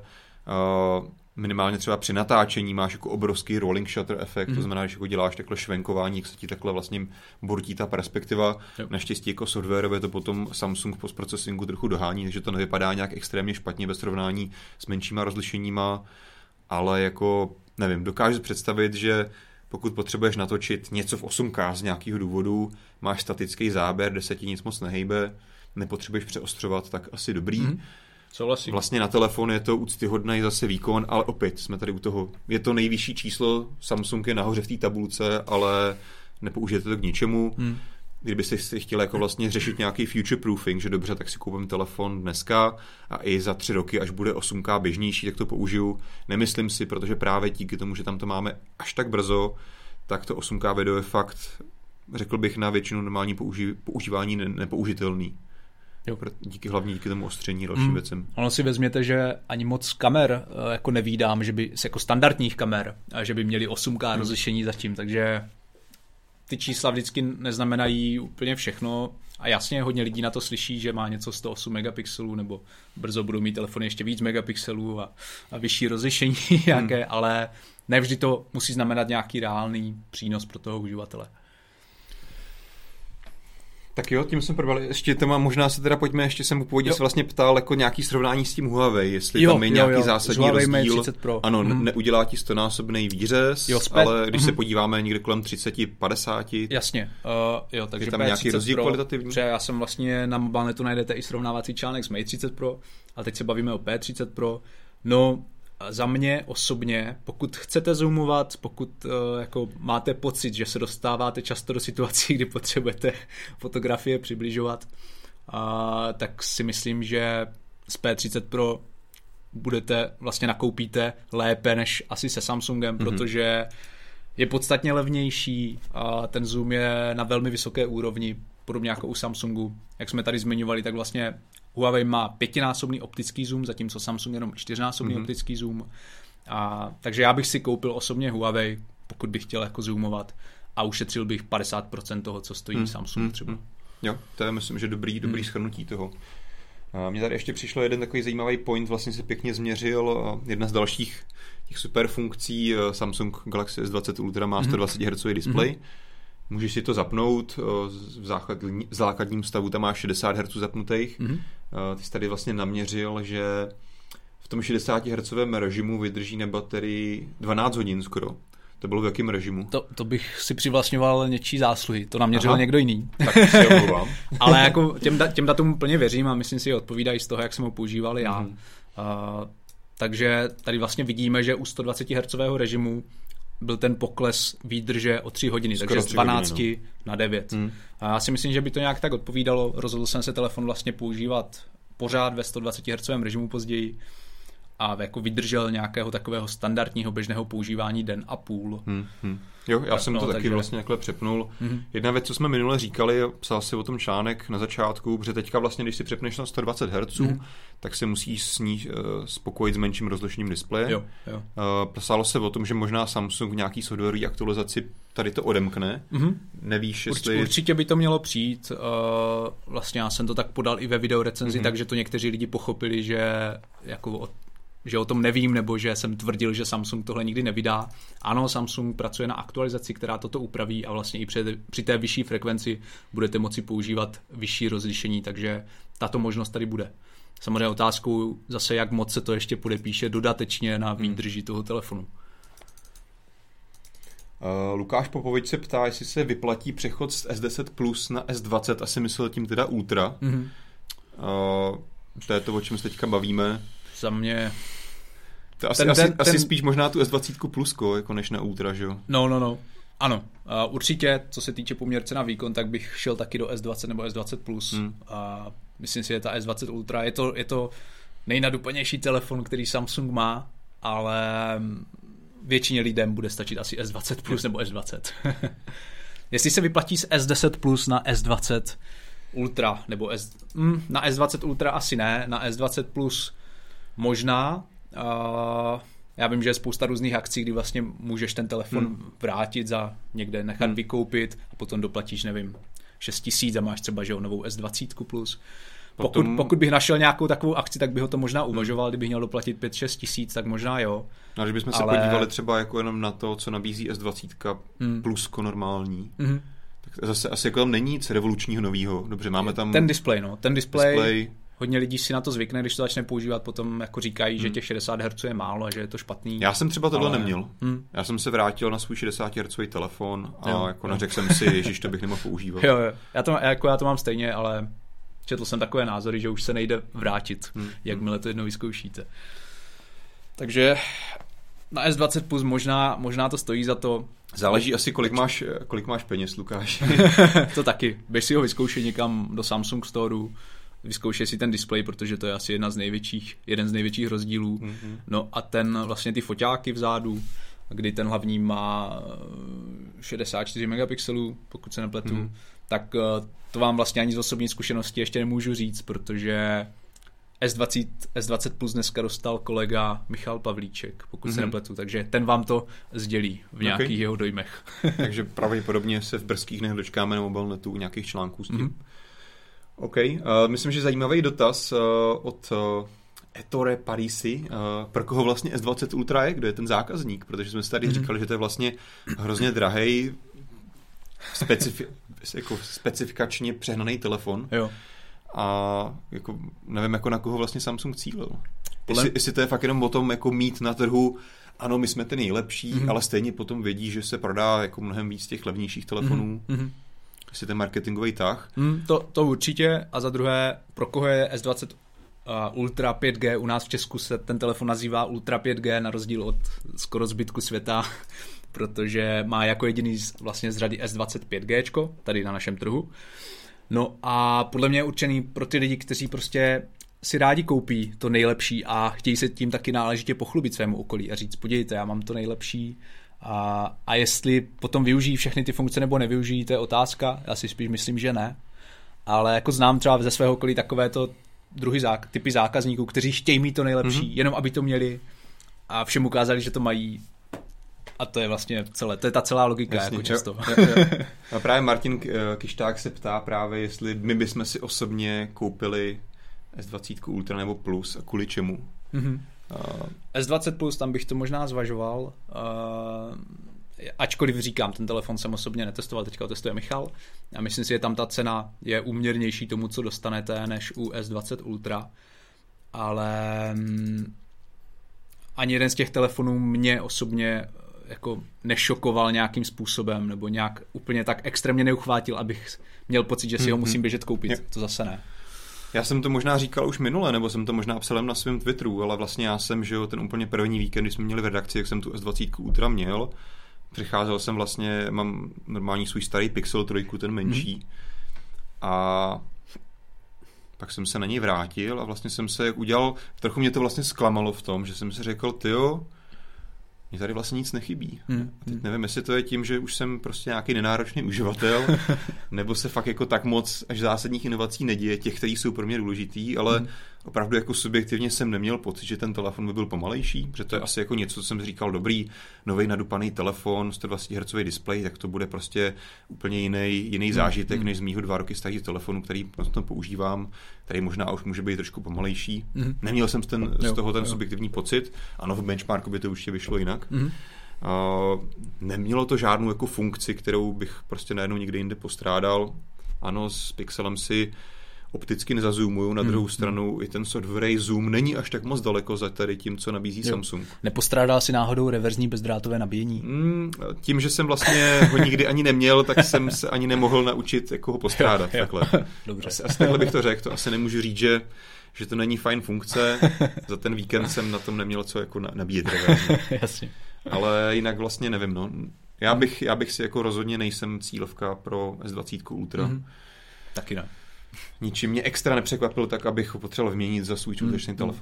minimálně třeba při natáčení máš jako obrovský rolling shutter efekt, to znamená, že jako děláš takhle švenkování, jak se ti takhle vlastně bortí ta perspektiva. Yep. Naštěstí jako softwarově to potom Samsung v postprocesingu trochu dohání, takže to nevypadá nějak extrémně špatně ve srovnání s menšíma rozlišeníma, ale jako nevím, dokážu představit, že pokud potřebuješ natočit něco v 8K z nějakého důvodu, máš statický záběr, kde se ti nic moc nehejbe, nepotřebuješ přeostřovat, tak asi dobrý. Souhlasím. Vlastně na telefon je to úctyhodný zase výkon, ale opět jsme tady u toho. Je to nejvyšší číslo, Samsung je nahoře v té tabulce, ale nepoužijete to k ničemu. Kdyby si chtěl jako vlastně řešit nějaký future proofing, že dobře, tak si koupím telefon dneska a i za 3 roky, až bude 8K běžnější, tak to použiju. Nemyslím si, protože právě díky tomu, že tam to máme až tak brzo, tak to 8K video je fakt, řekl bych, na většinu normální používání nepoužitelný. Jo. Díky hlavně díky tomu ostření dalším věcem. Ono si vezměte, že ani moc kamer jako nevídám, že by jako standardních kamer, že by měli 8K rozlišení zatím, takže ty čísla vždycky neznamenají úplně všechno a jasně hodně lidí na to slyší, že má něco 108 megapixelů nebo brzo budou mít telefony ještě víc megapixelů a vyšší rozlišení nějaké, ale nevždy to musí znamenat nějaký reálný přínos pro toho uživatele. Tak jo, tím jsme probali. Ještě téma, možná se teda pojďme, ještě jsem původně se vlastně ptal jako nějaký srovnání s tím Huawei, jestli tam je nějaký zásadní Huawei rozdíl. Mate 30 Pro. Ano, neudělá ti 100násobný výřez, ale když se podíváme někde kolem 30, 50. Jasně. Takže je tam nějaký rozdíl Pro, kvalitativní. Já jsem vlastně na Mobilenetu najdete i srovnávací článek s Mate 30 Pro, ale teď se bavíme o P30 Pro. No, za mě osobně, pokud chcete zoomovat, pokud jako máte pocit, že se dostáváte často do situací, kdy potřebujete fotografie přibližovat, tak si myslím, že s P30 Pro budete, vlastně nakoupíte lépe než asi se Samsungem, protože je podstatně levnější a ten zoom je na velmi vysoké úrovni, podobně jako u Samsungu. Jak jsme tady zmiňovali, tak vlastně Huawei má 5násobný optický zoom, zatímco Samsung jenom 4násobný optický zoom. A takže já bych si koupil osobně Huawei, pokud bych chtěl jako zoomovat, a ušetřil bych 50% toho, co stojí Samsung třeba. Jo, to je myslím, že dobrý shrnutí toho. A mně tady ještě přišlo jeden takový zajímavý point, vlastně se pěkně změřil. Jedna z dalších těch super funkcí Samsung Galaxy S20 Ultra má 120 Hz displej. Můžeš si to zapnout, v základním stavu tam máš 60 Hz zapnutých. Ty jsi tady vlastně naměřil, že v tom 60 Hz režimu vydrží na baterii 12 hodin skoro. To bylo v jakém režimu? To bych si přivlastňoval něčí zásluhy, to naměřil někdo jiný. Tak to si omlouvám. Ale jako těm datům plně věřím a myslím si, že odpovídají z toho, jak jsem ho používal já. Takže tady vlastně vidíme, že u 120 Hz režimu byl ten pokles výdrže o 3 hodiny, skoro takže z 12 hodiny, na 9. A já si myslím, že by to nějak tak odpovídalo. Rozhodl jsem se telefon vlastně používat pořád ve 120 Hz režimu později a jako vydržel nějakého takového standardního běžného používání den a půl. Jo, já jsem to taky vlastně takhle přepnul. Jedna věc, co jsme minule říkali, psal si o tom článek na začátku, protože teďka vlastně, když si přepneš na 120 Hz, tak se musíš spokojit s menším rozlišením displeje. Psalo se o tom, že možná Samsung v nějaký softwarové aktualizaci tady to odemkne. Nevíš, jestli... Určitě by to mělo přijít. Vlastně já jsem to tak podal i ve videorecenzi, takže to někteří lidi pochopili, že o tom nevím, nebo že jsem tvrdil, že Samsung tohle nikdy nevydá. Ano, Samsung pracuje na aktualizaci, která toto upraví a vlastně i při té vyšší frekvenci budete moci používat vyšší rozlišení, takže tato možnost tady bude. Samozřejmě otázkou zase, jak moc se to ještě podepíše dodatečně na výdrži toho telefonu. Lukáš Popovič se ptá, jestli se vyplatí přechod z S10 Plus na S20, asi myslel tím teda Ultra. To je to, o čem se teďka bavíme. Za mě... Asi spíš možná tu S20 plusko, jako než na Ultra, že jo? No. Ano, určitě, co se týče poměr cena výkon, tak bych šel taky do S20 nebo S20 plus. A myslím si, že ta S20 Ultra je to nejnadupanější telefon, který Samsung má, ale většině lidem bude stačit asi S20 plus nebo S20. Jestli se vyplatí z S10 plus na S20 Ultra, nebo na S20 Ultra asi ne, na S20 plus možná. Já vím, že je spousta různých akcí, kdy vlastně můžeš ten telefon vrátit za někde, nechat vykoupit a potom doplatíš, nevím, 6 000 a máš třeba novou S20 plus. Pokud bych našel nějakou takovou akci, tak bych ho to možná uvažoval, kdybych měl doplatit 5-6 tisíc, tak možná jo. A když bychom se podívali třeba jako jenom na to, co nabízí S20 plusko normální, tak zase asi jako tam není nic revolučního novýho. Dobře, máme tam... Ten displej. Hodně lidí si na to zvykne, když to začne používat, potom jako říkají, že těch 60 Hz je málo a že je to špatný. Já jsem třeba tohle neměl. Já jsem se vrátil na svůj 60 Hz telefon a jako nařekl jsem si, ježiš, to bych nemohl používat. Jo. Já to mám stejně, ale četl jsem takové názory, že už se nejde vrátit, jakmile to jednou vyzkoušíte. Takže na S20 Plus možná to stojí za to. Záleží asi, kolik máš peněz, Lukáš. To taky. Běž si ho vyzkoušet někam do Samsung Storeu, vyzkoušej si ten displej, protože to je asi jeden z největších rozdílů. No a ten vlastně ty foťáky vzadu, kdy ten hlavní má 64 megapixelů, pokud se nepletu, tak to vám vlastně ani z osobní zkušenosti ještě nemůžu říct, protože S20 Plus dneska dostal kolega Michal Pavlíček, pokud se nepletu, takže ten vám to sdělí v nějakých jeho dojmech. Takže pravděpodobně se v brzkých dnech dočkáme na mobilnetu nějakých článků s tím. OK, myslím, že zajímavý dotaz od Ettore Parisi, pro koho vlastně S20 Ultra je, kdo je ten zákazník, protože jsme si tady říkali, že to je vlastně hrozně drahej, specifikačně přehnaný telefon. Jo. A jako, nevím, jako na koho vlastně Samsung cílil. Jestli to je fakt jenom o tom jako mít na trhu, ano, my jsme ten nejlepší, ale stejně potom vědí, že se prodá jako mnohem víc těch levnějších telefonů. Jestli ten marketingový tah. To určitě. A za druhé, pro koho je S20 Ultra 5G? U nás v Česku se ten telefon nazývá Ultra 5G, na rozdíl od skoro zbytku světa, protože má jako jediný vlastně z řady S20 5G, tady na našem trhu. No a podle mě je určený pro ty lidi, kteří prostě si rádi koupí to nejlepší a chtějí se tím taky náležitě pochlubit svému okolí a říct, podívejte, já mám to nejlepší. A jestli potom využijí všechny ty funkce nebo nevyužijí, to je otázka. Já si spíš myslím, že ne. Ale jako znám třeba ze svého okolí takovéto druhy typy zákazníků, kteří chtějí mít to nejlepší, jenom aby to měli a všem ukázali, že to mají. A to je vlastně celé, to je ta celá logika. Jasně, jako často. Jo. A právě Martin Kišták se ptá právě, jestli my bychom si osobně koupili S20 Ultra nebo Plus a kvůli čemu. S20 Plus, tam bych to možná zvažoval, ačkoliv říkám, ten telefon jsem osobně netestoval, teďka ho testuje Michal a myslím si, že tam ta cena je úměrnější tomu, co dostanete, než u S20 Ultra, ale ani jeden z těch telefonů mě osobně jako nešokoval nějakým způsobem nebo nějak úplně tak extrémně neuchvátil, abych měl pocit, že si ho musím běžet koupit, to zase ne. Já jsem to možná říkal už minule, nebo jsem to možná psal na svém Twitteru, ale vlastně já jsem, že jo, ten úplně první víkend, když jsme měli v redakci, jak jsem tu S20 Ultra měl, přicházel jsem vlastně, mám normální svůj starý Pixel 3, ten menší, a pak jsem se na něj vrátil a vlastně jsem se udělal, trochu mě to vlastně zklamalo v tom, že jsem si řekl, tyjo, mně tady vlastně nic nechybí. A teď nevím, jestli to je tím, že už jsem prostě nějaký nenáročný uživatel, nebo se fakt jako tak moc až zásadních inovací neděje, těch, které jsou pro mě důležitý, ale opravdu jako subjektivně jsem neměl pocit, že ten telefon by byl pomalejší, protože to je asi jako něco, co jsem říkal, dobrý, novej nadupaný telefon, 120 Hz displej, tak to bude prostě úplně jiný zážitek, než z mýho 2 roky starého telefonu, který potom používám, který možná už může být trošku pomalejší. Neměl jsem z toho subjektivní pocit, ano, v benchmarku by to určitě vyšlo jinak. Nemělo to žádnou jako funkci, kterou bych prostě najednou někde jinde postrádal. Ano, s Pixelem si opticky nezazoumuju, na druhou stranu i ten softwarový zoom není až tak moc daleko za tady tím, co nabízí Samsung. Nepostrádal si náhodou reverzní bezdrátové nabíjení? Tím, že jsem vlastně ho nikdy ani neměl, tak jsem se ani nemohl naučit, jako ho postrádat. Takhle. Dobře. Asi takhle bych to řekl, to asi nemůžu říct, že to není fajn funkce. Za ten víkend jsem na tom neměl co jako nabíjet reverzní. Jasně. Ale jinak vlastně nevím, no. Já bych si jako rozhodně nejsem cílovka pro S20 Ultra. Taky ne. Ničím mě extra nepřekvapil, tak abych ho potřeboval vyměnit za svůj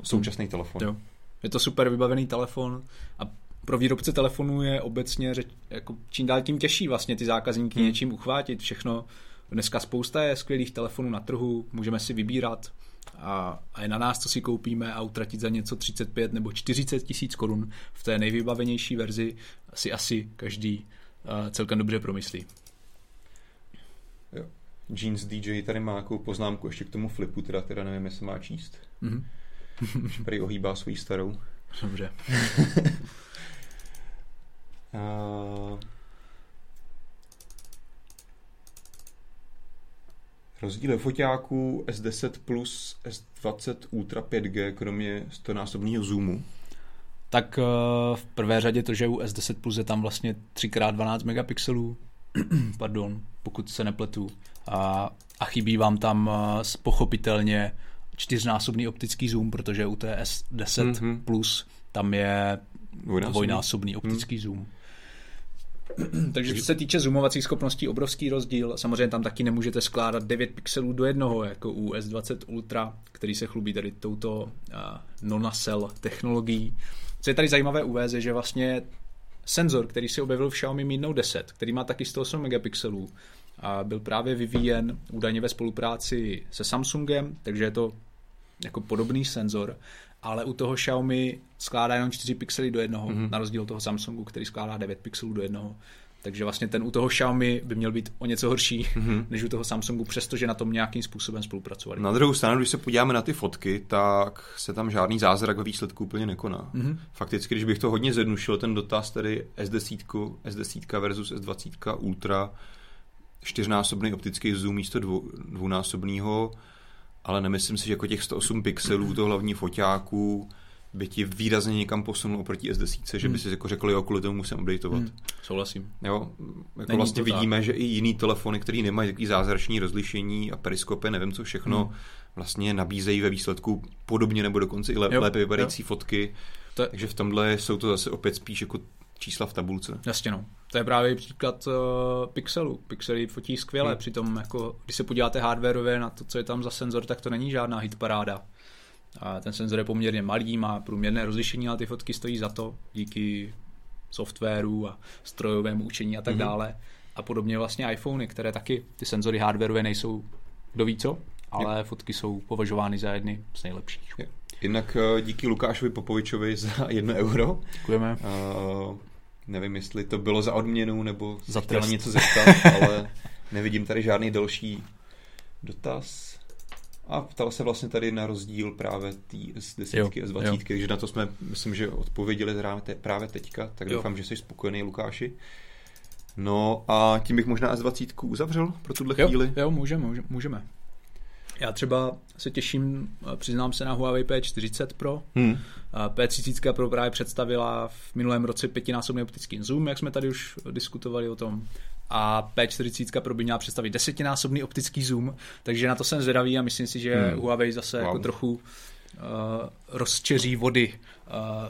současný telefon. Jo. Je to super vybavený telefon a pro výrobce telefonů je obecně jako čím dál tím těžší vlastně ty zákazníky něčím uchvátit. Všechno dneska spousta je skvělých telefonů na trhu, můžeme si vybírat a je na nás, co si koupíme a utratit za něco 35 nebo 40 tisíc korun v té nejvybavenější verzi si asi každý celkem dobře promyslí. Jo. Jeans DJ tady má jako poznámku ještě k tomu flipu, teda nevím, jestli má číst. Mm-hmm. Prý ohýbá svojí starou. Dobře. Rozdíl ve foťáku S10 plus S20 Ultra 5G, kromě 100násobného zoomu. Tak v prvé řadě to, že u S10 plus je tam vlastně 3x12 megapixelů, pardon, pokud se nepletu, a chybí vám tam pochopitelně 4násobný optický zoom, protože u té S10 plus tam je dvojnásobný optický zoom. Takže co se týče zoomovacích schopností, obrovský rozdíl. Samozřejmě tam taky nemůžete skládat 9 pixelů do jednoho, jako u S20 Ultra, který se chlubí tady touto non-cell technologií. Co je tady zajímavé uvést, je, že vlastně senzor, který se objevil v Xiaomi Mi Note 10, který má taky 108 megapixelů, a byl právě vyvíjen údajně ve spolupráci se Samsungem, takže je to jako podobný senzor, ale u toho Xiaomi skládá jenom 4 pixely do jednoho, na rozdíl od toho Samsungu, který skládá 9 pixelů do jednoho. Takže vlastně ten u toho Xiaomi by měl být o něco horší, než u toho Samsungu, přestože na tom nějakým způsobem spolupracovali. Na druhou stranu, když se podíváme na ty fotky, tak se tam žádný zázrak ve výsledku úplně nekoná. Fakticky, když bych to hodně zjednušil, ten dotaz tedy S10 versus S20 Ultra, 4násobný optický zoom místo 2násobného, ale nemyslím si, že jako těch 108 pixelů toho hlavní foťáku by ti výrazně někam posunul oproti S10, že by si jako řekl, jo, kvůli tomu musím updateovat. Souhlasím. Jo, jako vlastně vidíme, tak, že i jiný telefony, který nemají takový zázrační rozlišení a periskopy, nevím co všechno, vlastně nabízejí ve výsledku podobně nebo dokonce i lépe vypadající fotky. Takže v tomhle jsou to zase opět spíš jako čísla v tabulce. Jasně, no. To je právě příklad pixelů. Pixely fotí skvěle, přitom jako, když se podíváte hardwareově na to, co je tam za senzor, tak to není žádná hitparáda. A ten senzor je poměrně malý, má průměrné rozlišení, ale ty fotky stojí za to díky softwaru a strojovému učení a tak dále. A podobně vlastně iPhony, které taky ty senzory hardwareové nejsou kdo ví co, ale fotky jsou považovány za jedny z nejlepších. Jinak díky Lukášovi Popovičovi za 1 euro. Děkujeme. Nevím, jestli to bylo za odměnu, nebo za chtěla něco zeptat, ale nevidím tady žádný další dotaz. A ptal se vlastně tady na rozdíl právě S10 a S20, takže na to jsme, myslím, že odpověděli právě teďka, tak doufám, že jsi spokojený, Lukáši. No a tím bych možná S20 uzavřel pro tuhle chvíli. Jo, můžeme. Já třeba se těším, přiznám se, na Huawei P40 Pro. P30 Pro právě představila v minulém roce 5násobný optický zoom, jak jsme tady už diskutovali o tom. A P40 Pro by měla představit 10násobný optický zoom, takže na to jsem zvědavý a myslím si, že Huawei zase jako trochu rozčeří vody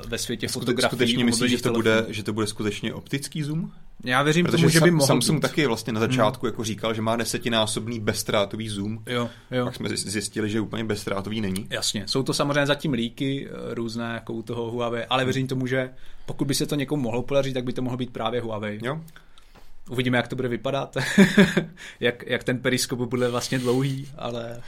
ve světě fotografií. Skutečně myslíš, že to bude skutečně optický zoom? Já věřím tomu, že by mohl. Samsung taky vlastně na začátku jako říkal, že má 10násobný bezdrátový zoom. Jo. Pak jsme zjistili, že úplně bezdrátový není. Jasně, jsou to samozřejmě zatím líky různé jako u toho Huawei, ale věřím tomu, že pokud by se to někomu mohlo podařit, tak by to mohlo být právě Huawei. Jo. Uvidíme, jak to bude vypadat, jak ten periskop bude vlastně dlouhý, ale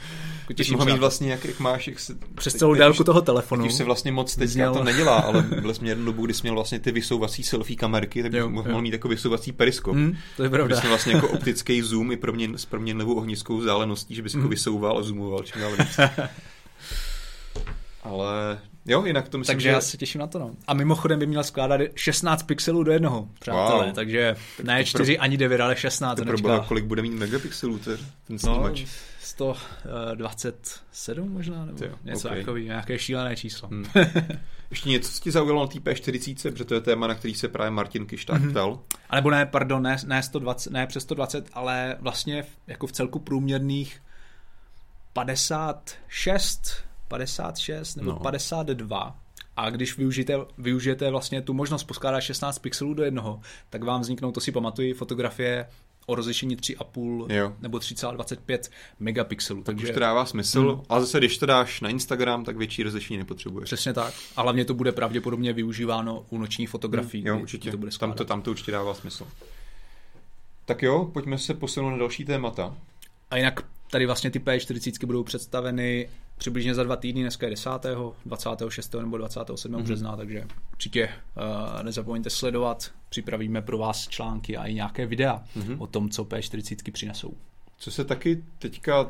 těším se. Mít vlastně, jak máš přes celou délku toho telefonu. Když se vlastně moc teďka to nedělá, ale byl jsem jednu dobu, kdy jsi měl vlastně ty vysouvací selfie kamerky, tak mohl mít jako vysouvací periskop. To je pravda. Když jsi vlastně jako optický zoom i s proměnlivou ohniskovou vzdáleností, že bys jako vysouval a zoomoval čím dál víc. Ale jo, jinak to myslím, takže já se těším na to, no. A mimochodem by měla skládat 16 pixelů do jednoho, přátelé, takže ne 4 ani 9, ale 16. To proběhlo, kolik bude mít megapixelů ten snímač? 127 možná, nebo něco takový, nějaké šílené číslo. Ještě něco ti zaujalo na té P40, protože to je téma, na který se právě Martin Kišták ptal. A nebo ne, pardon, ne přes 120, ale vlastně jako v celku průměrných 56 nebo 52 a když využijete vlastně tu možnost poskládat 16 pixelů do jednoho, tak vám vzniknou, to si pamatuji, fotografie o rozlišení 3,5 nebo 3,25 megapixelů. Takže už to dává smysl, ale zase když to dáš na Instagram, tak větší rozlišení nepotřebuješ. Přesně tak. A hlavně to bude pravděpodobně využíváno u nočních fotografií. Jo, určitě. To bude tam to určitě dává smysl. Tak jo, pojďme se posunout na další témata. A jinak tady vlastně ty P40 budou představeny přibližně za 2 týdny, dneska je 10. 26. nebo 27. března, takže určitě nezapomeňte sledovat, připravíme pro vás články a i nějaké videa o tom, co P40 přinesou. Co se taky teďka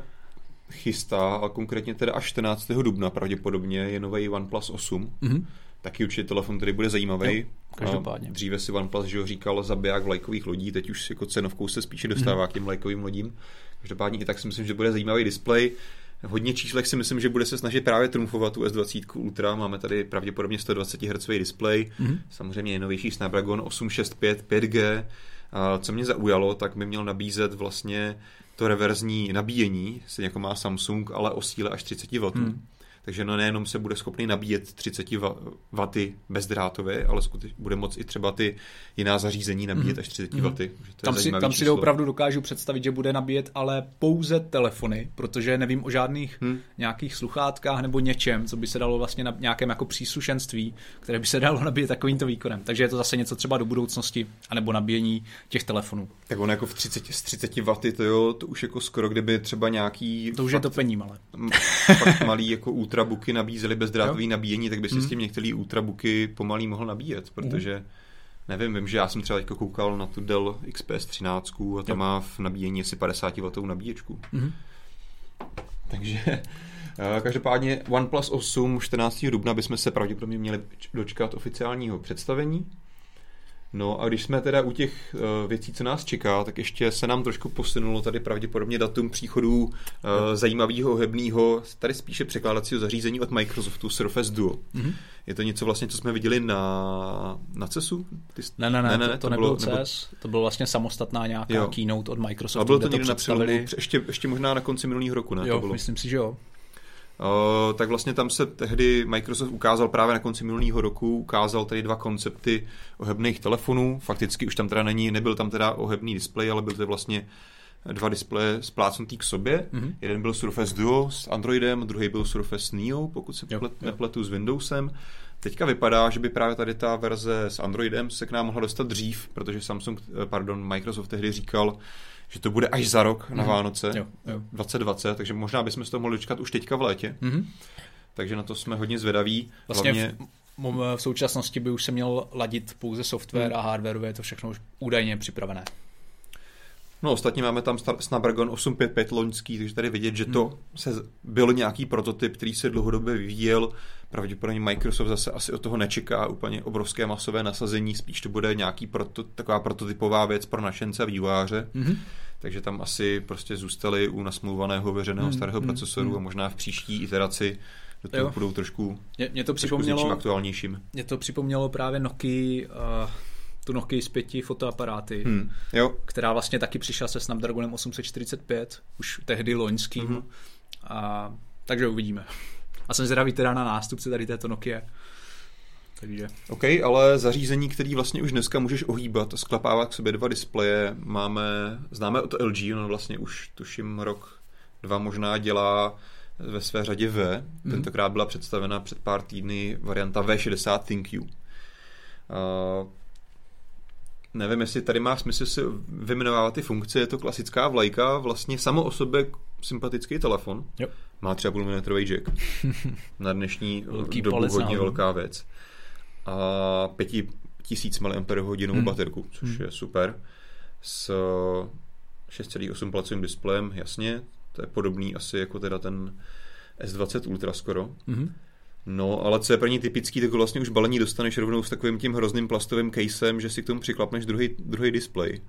chystá, a konkrétně teda až 14. dubna pravděpodobně, je nový OnePlus 8. Mm-hmm. Taky určitě telefon, který bude zajímavý. Jo, každopádně. A dříve si OnePlus říkal zabiják vlajkových lodí, teď už jako cenovkou se spíše dostává k těm vlajkovým lodím. Každopádně i tak si myslím, že bude zajímavý displej. V hodně číslech si myslím, že bude se snažit právě trumfovat tu S20 Ultra. Máme tady pravděpodobně 120 Hz displej. Mm-hmm. Samozřejmě nejnovější Snapdragon 865 5G. A co mě zaujalo, tak by měl nabízet vlastně to reverzní nabíjení, se jako má Samsung, ale o síle až 30 W. Mm. Takže no nejenom se bude schopný nabíjet 30 W bezdrátově, ale bude moc i třeba ty jiná zařízení nabíjet až 30 W. Tam si to opravdu dokážu představit, že bude nabíjet ale pouze telefony, protože nevím o žádných nějakých sluchátkách nebo něčem, co by se dalo vlastně na nějakém jako příslušenství, které by se dalo nabíjet takovýmto výkonem. Takže je to zase něco třeba do budoucnosti, anebo nabíjení těch telefonů. Tak on jako v 30 W, to už jako skoro kdyby třeba nějaký... To už fakt, je to pením, ale... Fakt malý jako ultrabooky nabízely bezdrátový nabíjení, tak by si s tím některé ultrabooky pomalý mohl nabíjet, protože nevím, vím, že já jsem třeba teďka koukal na tu Dell XPS 13 a tam má v nabíjení asi 50W nabíječku. Takže každopádně OnePlus 8 14. dubna bychom se pravděpodobně měli dočkat oficiálního představení. No a když jsme teda u těch věcí, co nás čeká, tak ještě se nám trošku posunulo tady pravděpodobně datum příchodu zajímavého, ohebného, tady spíše překládacího zařízení od Microsoftu Surface Duo. Mm-hmm. Je to něco vlastně, co jsme viděli na CESu? To nebylo CES, to bylo vlastně samostatná nějaká keynote od Microsoftu. A bylo to někde na přelomu, ještě možná na konci minulého roku, ne? Jo, to bylo. Myslím si, že jo. Tak vlastně tam se tehdy Microsoft ukázal právě na konci minulého roku, ukázal tady dva koncepty ohebných telefonů, fakticky už tam teda nebyl tam teda ohebný displej, ale byly to vlastně dva displeje splácnutý k sobě, jeden byl Surface Duo s Androidem, druhý byl Surface Neo, pokud se nepletu s Windowsem. Teďka vypadá, že by právě tady ta verze s Androidem se k nám mohla dostat dřív, protože Microsoft tehdy říkal, že to bude až za rok na Vánoce 2020, takže možná bychom se to mohli dočkat už teďka v létě. Takže na to jsme hodně zvědaví. Vlastně v současnosti by už se měl ladit pouze software a hardware, je to všechno už údajně připravené. No ostatně máme tam Snapdragon 855 loňský, takže tady vidět, že to byl nějaký prototyp, který se dlouhodobě vyvíjel. Pravděpodobně Microsoft zase asi od toho nečeká úplně obrovské masové nasazení, spíš to bude nějaký taková prototypová věc pro našence a vývojáře. Takže tam asi prostě zůstali u nasmluvaného veřejného starého procesoru a možná v příští iteraci do toho budou trošku s něčím aktuálnějším. Mě to připomnělo právě tu Nokia s 5 fotoaparáty, která vlastně taky přišla se Snapdragonem 845, už tehdy loňským. A, takže uvidíme. A jsem zvědavý teda na nástupce tady této Nokia. Takže. OK, ale zařízení, který vlastně už dneska můžeš ohýbat a sklapávat k sobě dva displeje, známe od LG, on vlastně už tuším rok, dva možná dělá ve své řadě V. Tentokrát byla představena před pár týdny varianta V60 ThinQ. Nevím, jestli tady má smysl si vyjmenovávat ty funkce, je to klasická vlajka, vlastně samo o sobě sympatický telefon. Yep. Má 3,5 mm jack. Na dnešní dobu hodně velká věc. A 5000 mAh baterku, což je super. S 6,8 palcovým displejem, jasně. To je podobný asi jako teda ten S20 Ultra skoro. No, ale co je pro ně typický, tak vlastně už balení dostaneš rovnou s takovým tím hrozným plastovým casem, že si k tomu přiklapneš druhý displej.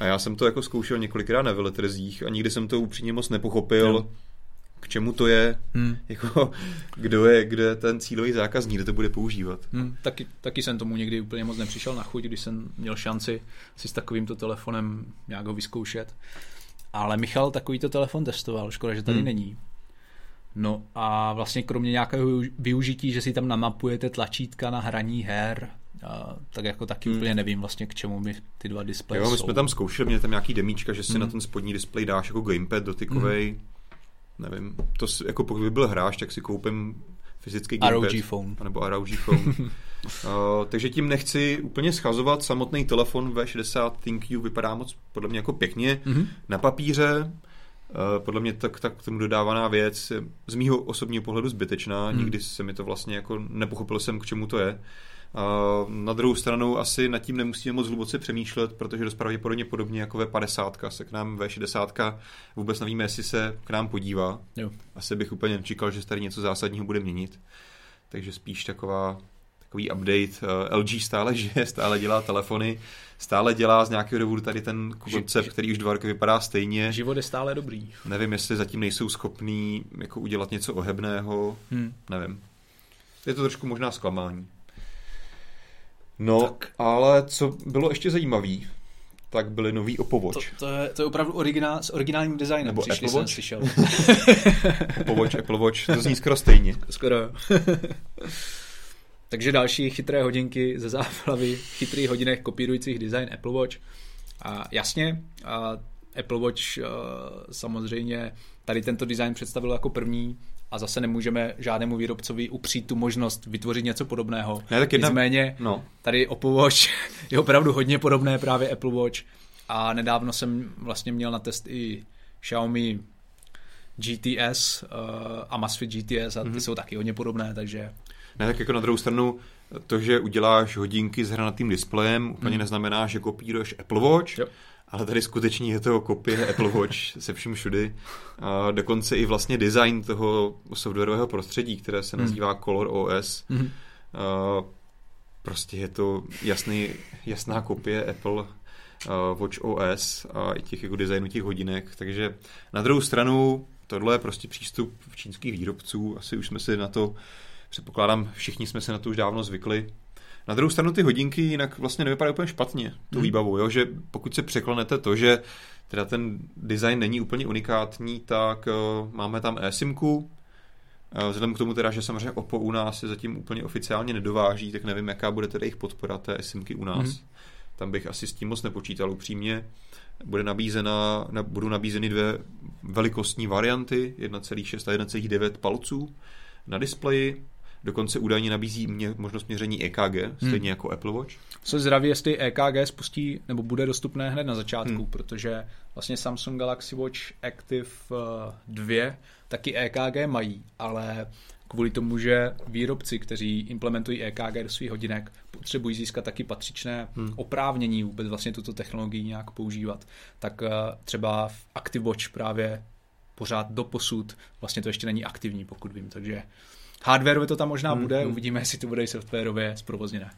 A já jsem to jako zkoušel několikrát na veletrzích a nikdy jsem to upřímně moc nepochopil, k čemu to je, jako kde ten cílový zákazník, kde to bude používat. Taky jsem tomu někdy úplně moc nepřišel na chuť, když jsem měl šanci si s takovýmto telefonem nějak ho vyzkoušet. Ale Michal takovýto telefon testoval, škoda, že tady není. No a vlastně kromě nějakého využití, že si tam namapujete tlačítka na hraní her, tak jako taky úplně nevím vlastně, k čemu mi ty dva displeje jsou. My jsme tam zkoušeli, měli tam nějaký demíčka, že si na ten spodní displej dáš jako gamepad dotykovej, nevím, to jako pokud by byl hráč, tak si koupím fyzický gamepad. ROG Phone. Takže tím nechci úplně schazovat, samotný telefon V60 ThinQ vypadá moc podle mě jako pěkně na papíře. Podle mě tak k tomu dodávaná věc z mýho osobního pohledu zbytečná. Nikdy se mi to vlastně jako nepochopil jsem, k čemu to je. Na druhou stranu asi nad tím nemusíme moc hluboce přemýšlet, protože dost pravděpodobně podobně jako V50 se k nám V60 vůbec nevíme, jestli se k nám podívá. Jo. Asi bych úplně nečekal, že se tady něco zásadního bude měnit. Takže spíš takový update. LG stále žije, stále dělá telefony, stále dělá z nějakého důvodu tady ten koncept, který už 2 roky vypadá stejně. Život je stále dobrý. Nevím, jestli zatím nejsou schopní jako udělat něco ohebného. Nevím. Je to trošku možná zklamání. No, tak. Ale co bylo ještě zajímavý, tak byly nový Oppo Watch. To je opravdu originál, s originálním designem. Nebo přišli, Apple Watch? Jsem slyšel. Apple Watch, to zní skoro stejně. Skoro. Takže další chytré hodinky ze záplavy chytrých hodinek kopírujících design Apple Watch. A jasně, a Apple Watch samozřejmě tady tento design představil jako první a zase nemůžeme žádnému výrobcovi upřít tu možnost vytvořit něco podobného. Nicméně tady Oppo Watch je opravdu hodně podobné právě Apple Watch a nedávno jsem vlastně měl na test i Xiaomi GTS a Masfit GTS a ty jsou taky hodně podobné, takže... Ne, tak jako na druhou stranu, to, že uděláš hodinky s hranatým displejem, úplně neznamená, že kopíruješ Apple Watch, jo. Ale tady skutečně je to kopie Apple Watch se vším všudy. A dokonce i vlastně design toho softwarového prostředí, které se nazývá Color OS. Prostě je to jasná kopie Apple Watch OS a i těch jako designů těch hodinek. Takže na druhou stranu, tohle je prostě přístup čínských výrobců. Asi už jsme si na to předpokládám, všichni jsme se na to už dávno zvykli. Na druhou stranu ty hodinky jinak vlastně nevypadají úplně špatně, tu výbavu, jo? Že pokud se překlenete to, že teda ten design není úplně unikátní, tak máme tam eSIM-ku, vzhledem k tomu teda, že samozřejmě Oppo u nás je zatím úplně oficiálně nedováží, tak nevím, jaká bude teda jejich podpora té eSIM-ky u nás. Tam bych asi s tím moc nepočítal upřímně. Budou nabízeny 2 velikostní varianty, 1,6 a 1,9 palců na displeji. Dokonce údajně nabízí možnost měření EKG, stejně jako Apple Watch. Jsem zvědavý, jestli EKG spustí nebo bude dostupné hned na začátku, protože vlastně Samsung Galaxy Watch Active 2 taky EKG mají, ale kvůli tomu, že výrobci, kteří implementují EKG do svých hodinek, potřebují získat taky patřičné oprávnění vůbec vlastně tuto technologii nějak používat, tak třeba v Active Watch právě pořád doposud vlastně to ještě není aktivní, pokud vím, takže hardwareově to tam možná bude, uvidíme, jestli to bude i softwarově zprovozněné.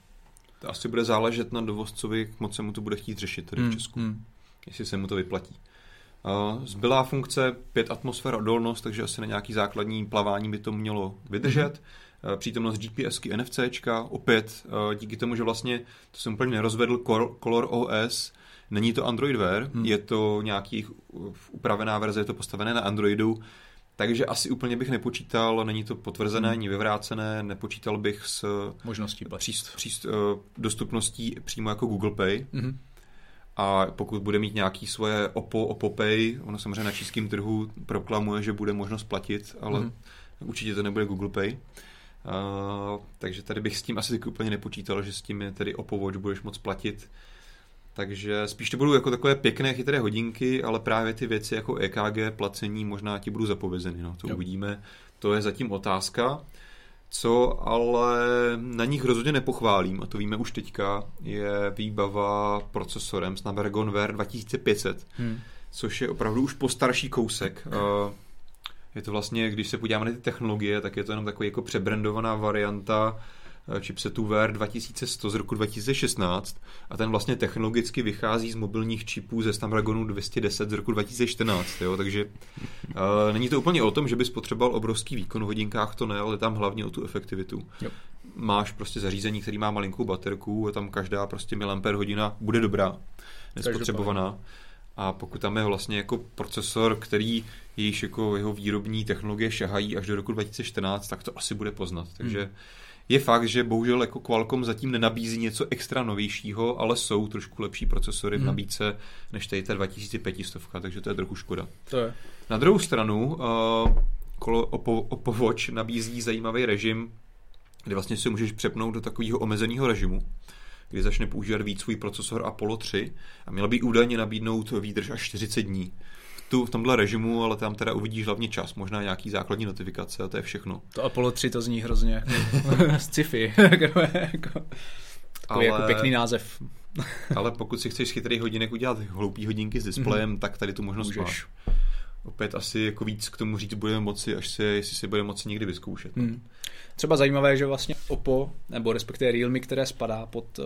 To asi bude záležet na dovozcovi, jak moc se mu to bude chtít řešit tady v Česku, jestli se mu to vyplatí. Zbylá funkce 5 atmosfér odolnost, takže asi na nějaký základní plavání by to mělo vydržet. Přítomnost GPSky, NFCčka, opět díky tomu, že vlastně, to jsem úplně nerozvedl, Color OS, není to Android Wear, je to nějaký upravená verze, je to postavené na Androidu, takže asi úplně bych nepočítal, není to potvrzené, ani vyvrácené, nepočítal bych s možností dostupností přímo jako Google Pay. A pokud bude mít nějaký svoje Oppo Pay, ono samozřejmě na českým trhu proklamuje, že bude možnost platit, ale určitě to nebude Google Pay. Takže tady bych s tím asi taky úplně nepočítal, že s tím je tedy Oppo Watch budeš moc platit. Takže spíš to budou jako takové pěkné chytré hodinky, ale právě ty věci jako EKG, placení, možná ti budou zapovězeny. No, to uvidíme, to je zatím otázka. Co ale na nich rozhodně nepochválím, a to víme už teďka, je výbava procesorem Snapdragon 2500, což je opravdu už postarší kousek. Je to vlastně, když se podíváme na ty technologie, tak je to jenom taková jako přebrandovaná varianta chipsetu VR 2100 z roku 2016 a ten vlastně technologicky vychází z mobilních čipů ze Snapdragonu 210 z roku 2014, jo? Takže není to úplně o tom, že bys potřeboval obrovský výkon v hodinkách, to ne, ale tam hlavně o tu efektivitu. Jo. Máš prostě zařízení, který má malinkou baterku a tam každá prostě miliampér hodina bude dobrá, nespotřebovaná. A pokud tam je vlastně jako procesor, který již jako jeho výrobní technologie šahají až do roku 2014, tak to asi bude poznat. Takže je fakt, že bohužel jako Qualcomm zatím nenabízí něco extra novějšího, ale jsou trošku lepší procesory v nabídce než tady ta 2500, takže to je trochu škoda. To je. Na druhou stranu Oppo Watch nabízí zajímavý režim, kde vlastně si můžeš přepnout do takového omezeného režimu, kdy začne používat víc svůj procesor Apollo 3 a měla by údajně nabídnout výdrž až 40 dní. v tomhle režimu, ale tam teda uvidíš hlavně čas, možná nějaký základní notifikace a to je všechno. To Apollo 3 to zní hrozně sci-fi. Takový ale, jako pěkný název. Ale pokud si chceš z chytrých hodinek udělat hloupý hodinky s displejem, tak tady tu možnost máš. Opět asi jako víc k tomu říct budeme moci, jestli si budeme moci někdy vyzkoušet. Třeba zajímavé, že vlastně Oppo, nebo respektive Realme, které spadá pod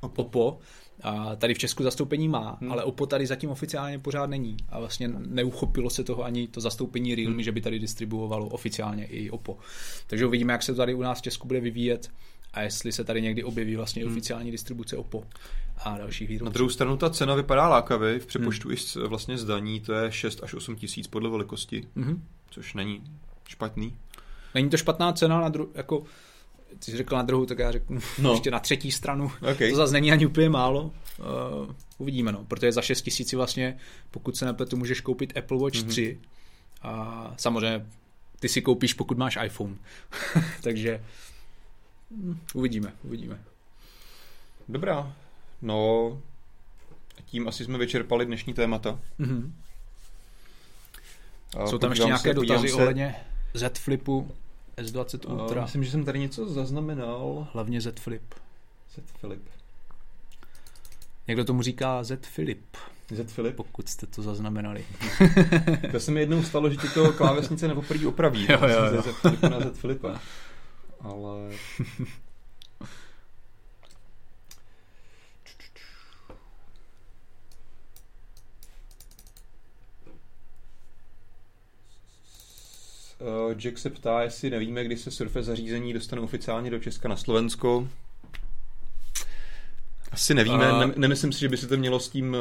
Oppo, a tady v Česku zastoupení má, ale Oppo tady zatím oficiálně pořád není. A vlastně neuchopilo se toho ani to zastoupení Realme, že by tady distribuovalo oficiálně i Oppo. Takže uvidíme, jak se to tady u nás v Česku bude vyvíjet a jestli se tady někdy objeví vlastně oficiální distribuce Oppo a dalších výrobců. Na druhou stranu ta cena vypadá lákavě, v přepočtu i vlastně z daní to je 6 až 8 tisíc podle velikosti, což není špatný. Není to špatná cena, jako ty jsi řekl na druhou, tak já řeknu ještě na třetí stranu. Okay. To zase není ani úplně málo. Uvidíme, protože za 6 tisíci vlastně, pokud se nepletu, můžeš koupit Apple Watch 3 a samozřejmě ty si koupíš, pokud máš iPhone. Takže uvidíme. Dobrá. No, tím asi jsme vyčerpali dnešní témata. Jsou tam ještě nějaké dotazy ohledně Z Flipu S20 Ultra? Myslím, že jsem tady něco zaznamenal. Hlavně Z Flip. Někdo tomu říká Z Flip. Pokud jste to zaznamenali. To se mi jednou stalo, že ti to klávesnice nebo prý opraví. Jo. Z Flipu na Z Flipa. Ale... Jack se ptá, jestli nevíme, kdy se Surface zařízení dostane oficiálně do Česka na Slovensko. Asi nevíme, nemyslím si, že by se to mělo s tím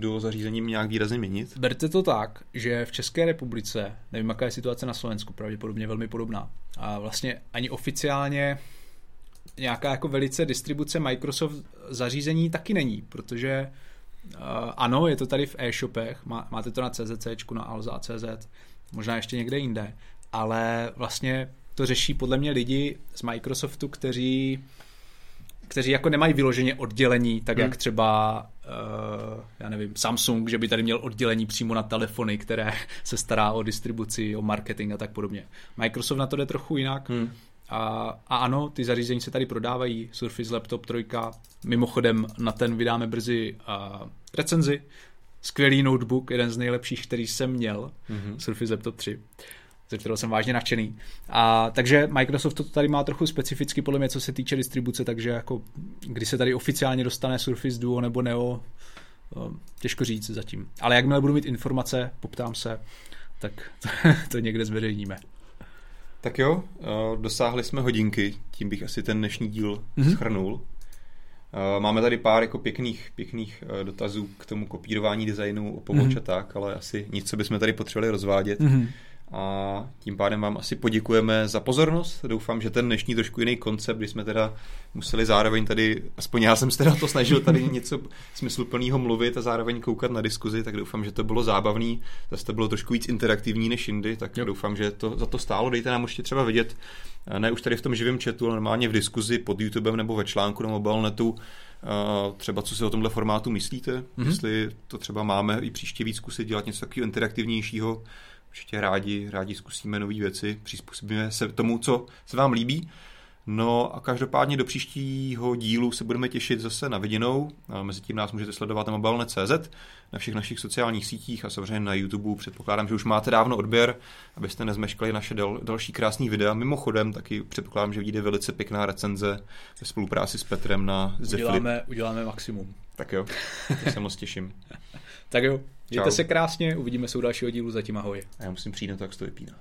duo zařízením nějak výrazně měnit. Berte to tak, že v České republice, nevím, jaká je situace na Slovensku, pravděpodobně velmi podobná. A vlastně ani oficiálně nějaká jako velice distribuce Microsoft zařízení taky není, protože ano, je to tady v e-shopech, máte to na CZCčku, na Alza.cz, možná ještě někde jinde, ale vlastně to řeší podle mě lidi z Microsoftu, kteří jako nemají vyloženě oddělení, tak jak třeba já nevím, Samsung, že by tady měl oddělení přímo na telefony, které se stará o distribuci, o marketing a tak podobně. Microsoft na to jde trochu jinak. A ano, ty zařízení se tady prodávají, Surface Laptop 3, mimochodem na ten vydáme brzy recenzi, skvělý notebook, jeden z nejlepších, který jsem měl, Surface Laptop 3, ze kterého jsem vážně nadšený. A takže Microsoft to tady má trochu specificky podle mě, co se týče distribuce, takže jako kdy se tady oficiálně dostane Surface Duo nebo Neo, těžko říct zatím. Ale jakmile budu mít informace, poptám se, tak to někde zveřejníme. Tak jo, dosáhli jsme hodinky, tím bych asi ten dnešní díl shrnul. Máme tady pár jako pěkných dotazů k tomu kopírování designu, o pomoč a tak, ale asi nic, co bychom tady potřebovali rozvádět. A tím pádem vám asi poděkujeme za pozornost. Doufám, že ten dnešní trošku jiný koncept, kdy jsme teda museli zároveň tady, aspoň já jsem se teda to snažil tady něco smysluplného mluvit a zároveň koukat na diskuzi, tak doufám, že to bylo zábavný. Zase to bylo trošku víc interaktivní než jindy, tak doufám, že to za to stálo. Dejte nám určitě třeba vidět, ne už tady v tom živém chatu, ale normálně v diskuzi pod YouTubem nebo ve článku na Mobilnetu, třeba co si o tomhle formátu myslíte, jestli to třeba máme i příště víc zkusit dělat něco takového interaktivnějšího. Určitě rádi zkusíme nové věci, přizpůsobíme se tomu, co se vám líbí. No a každopádně do příštího dílu se budeme těšit zase na viděnou. A mezitím nás můžete sledovat na mobilnet.cz, na všech našich sociálních sítích a samozřejmě na YouTube. Předpokládám, že už máte dávno odběr, abyste nezmeškali naše další krásný videa. Mimochodem taky předpokládám, že vyjde velice pěkná recenze ve spolupráci s Petrem na Z Flip. Uděláme maximum. Tak jo, tak se moc těším. Tak jo, mějte se krásně, uvidíme se u dalšího dílu, zatím ahoj. A já musím přijít na to, jak se to vypíná.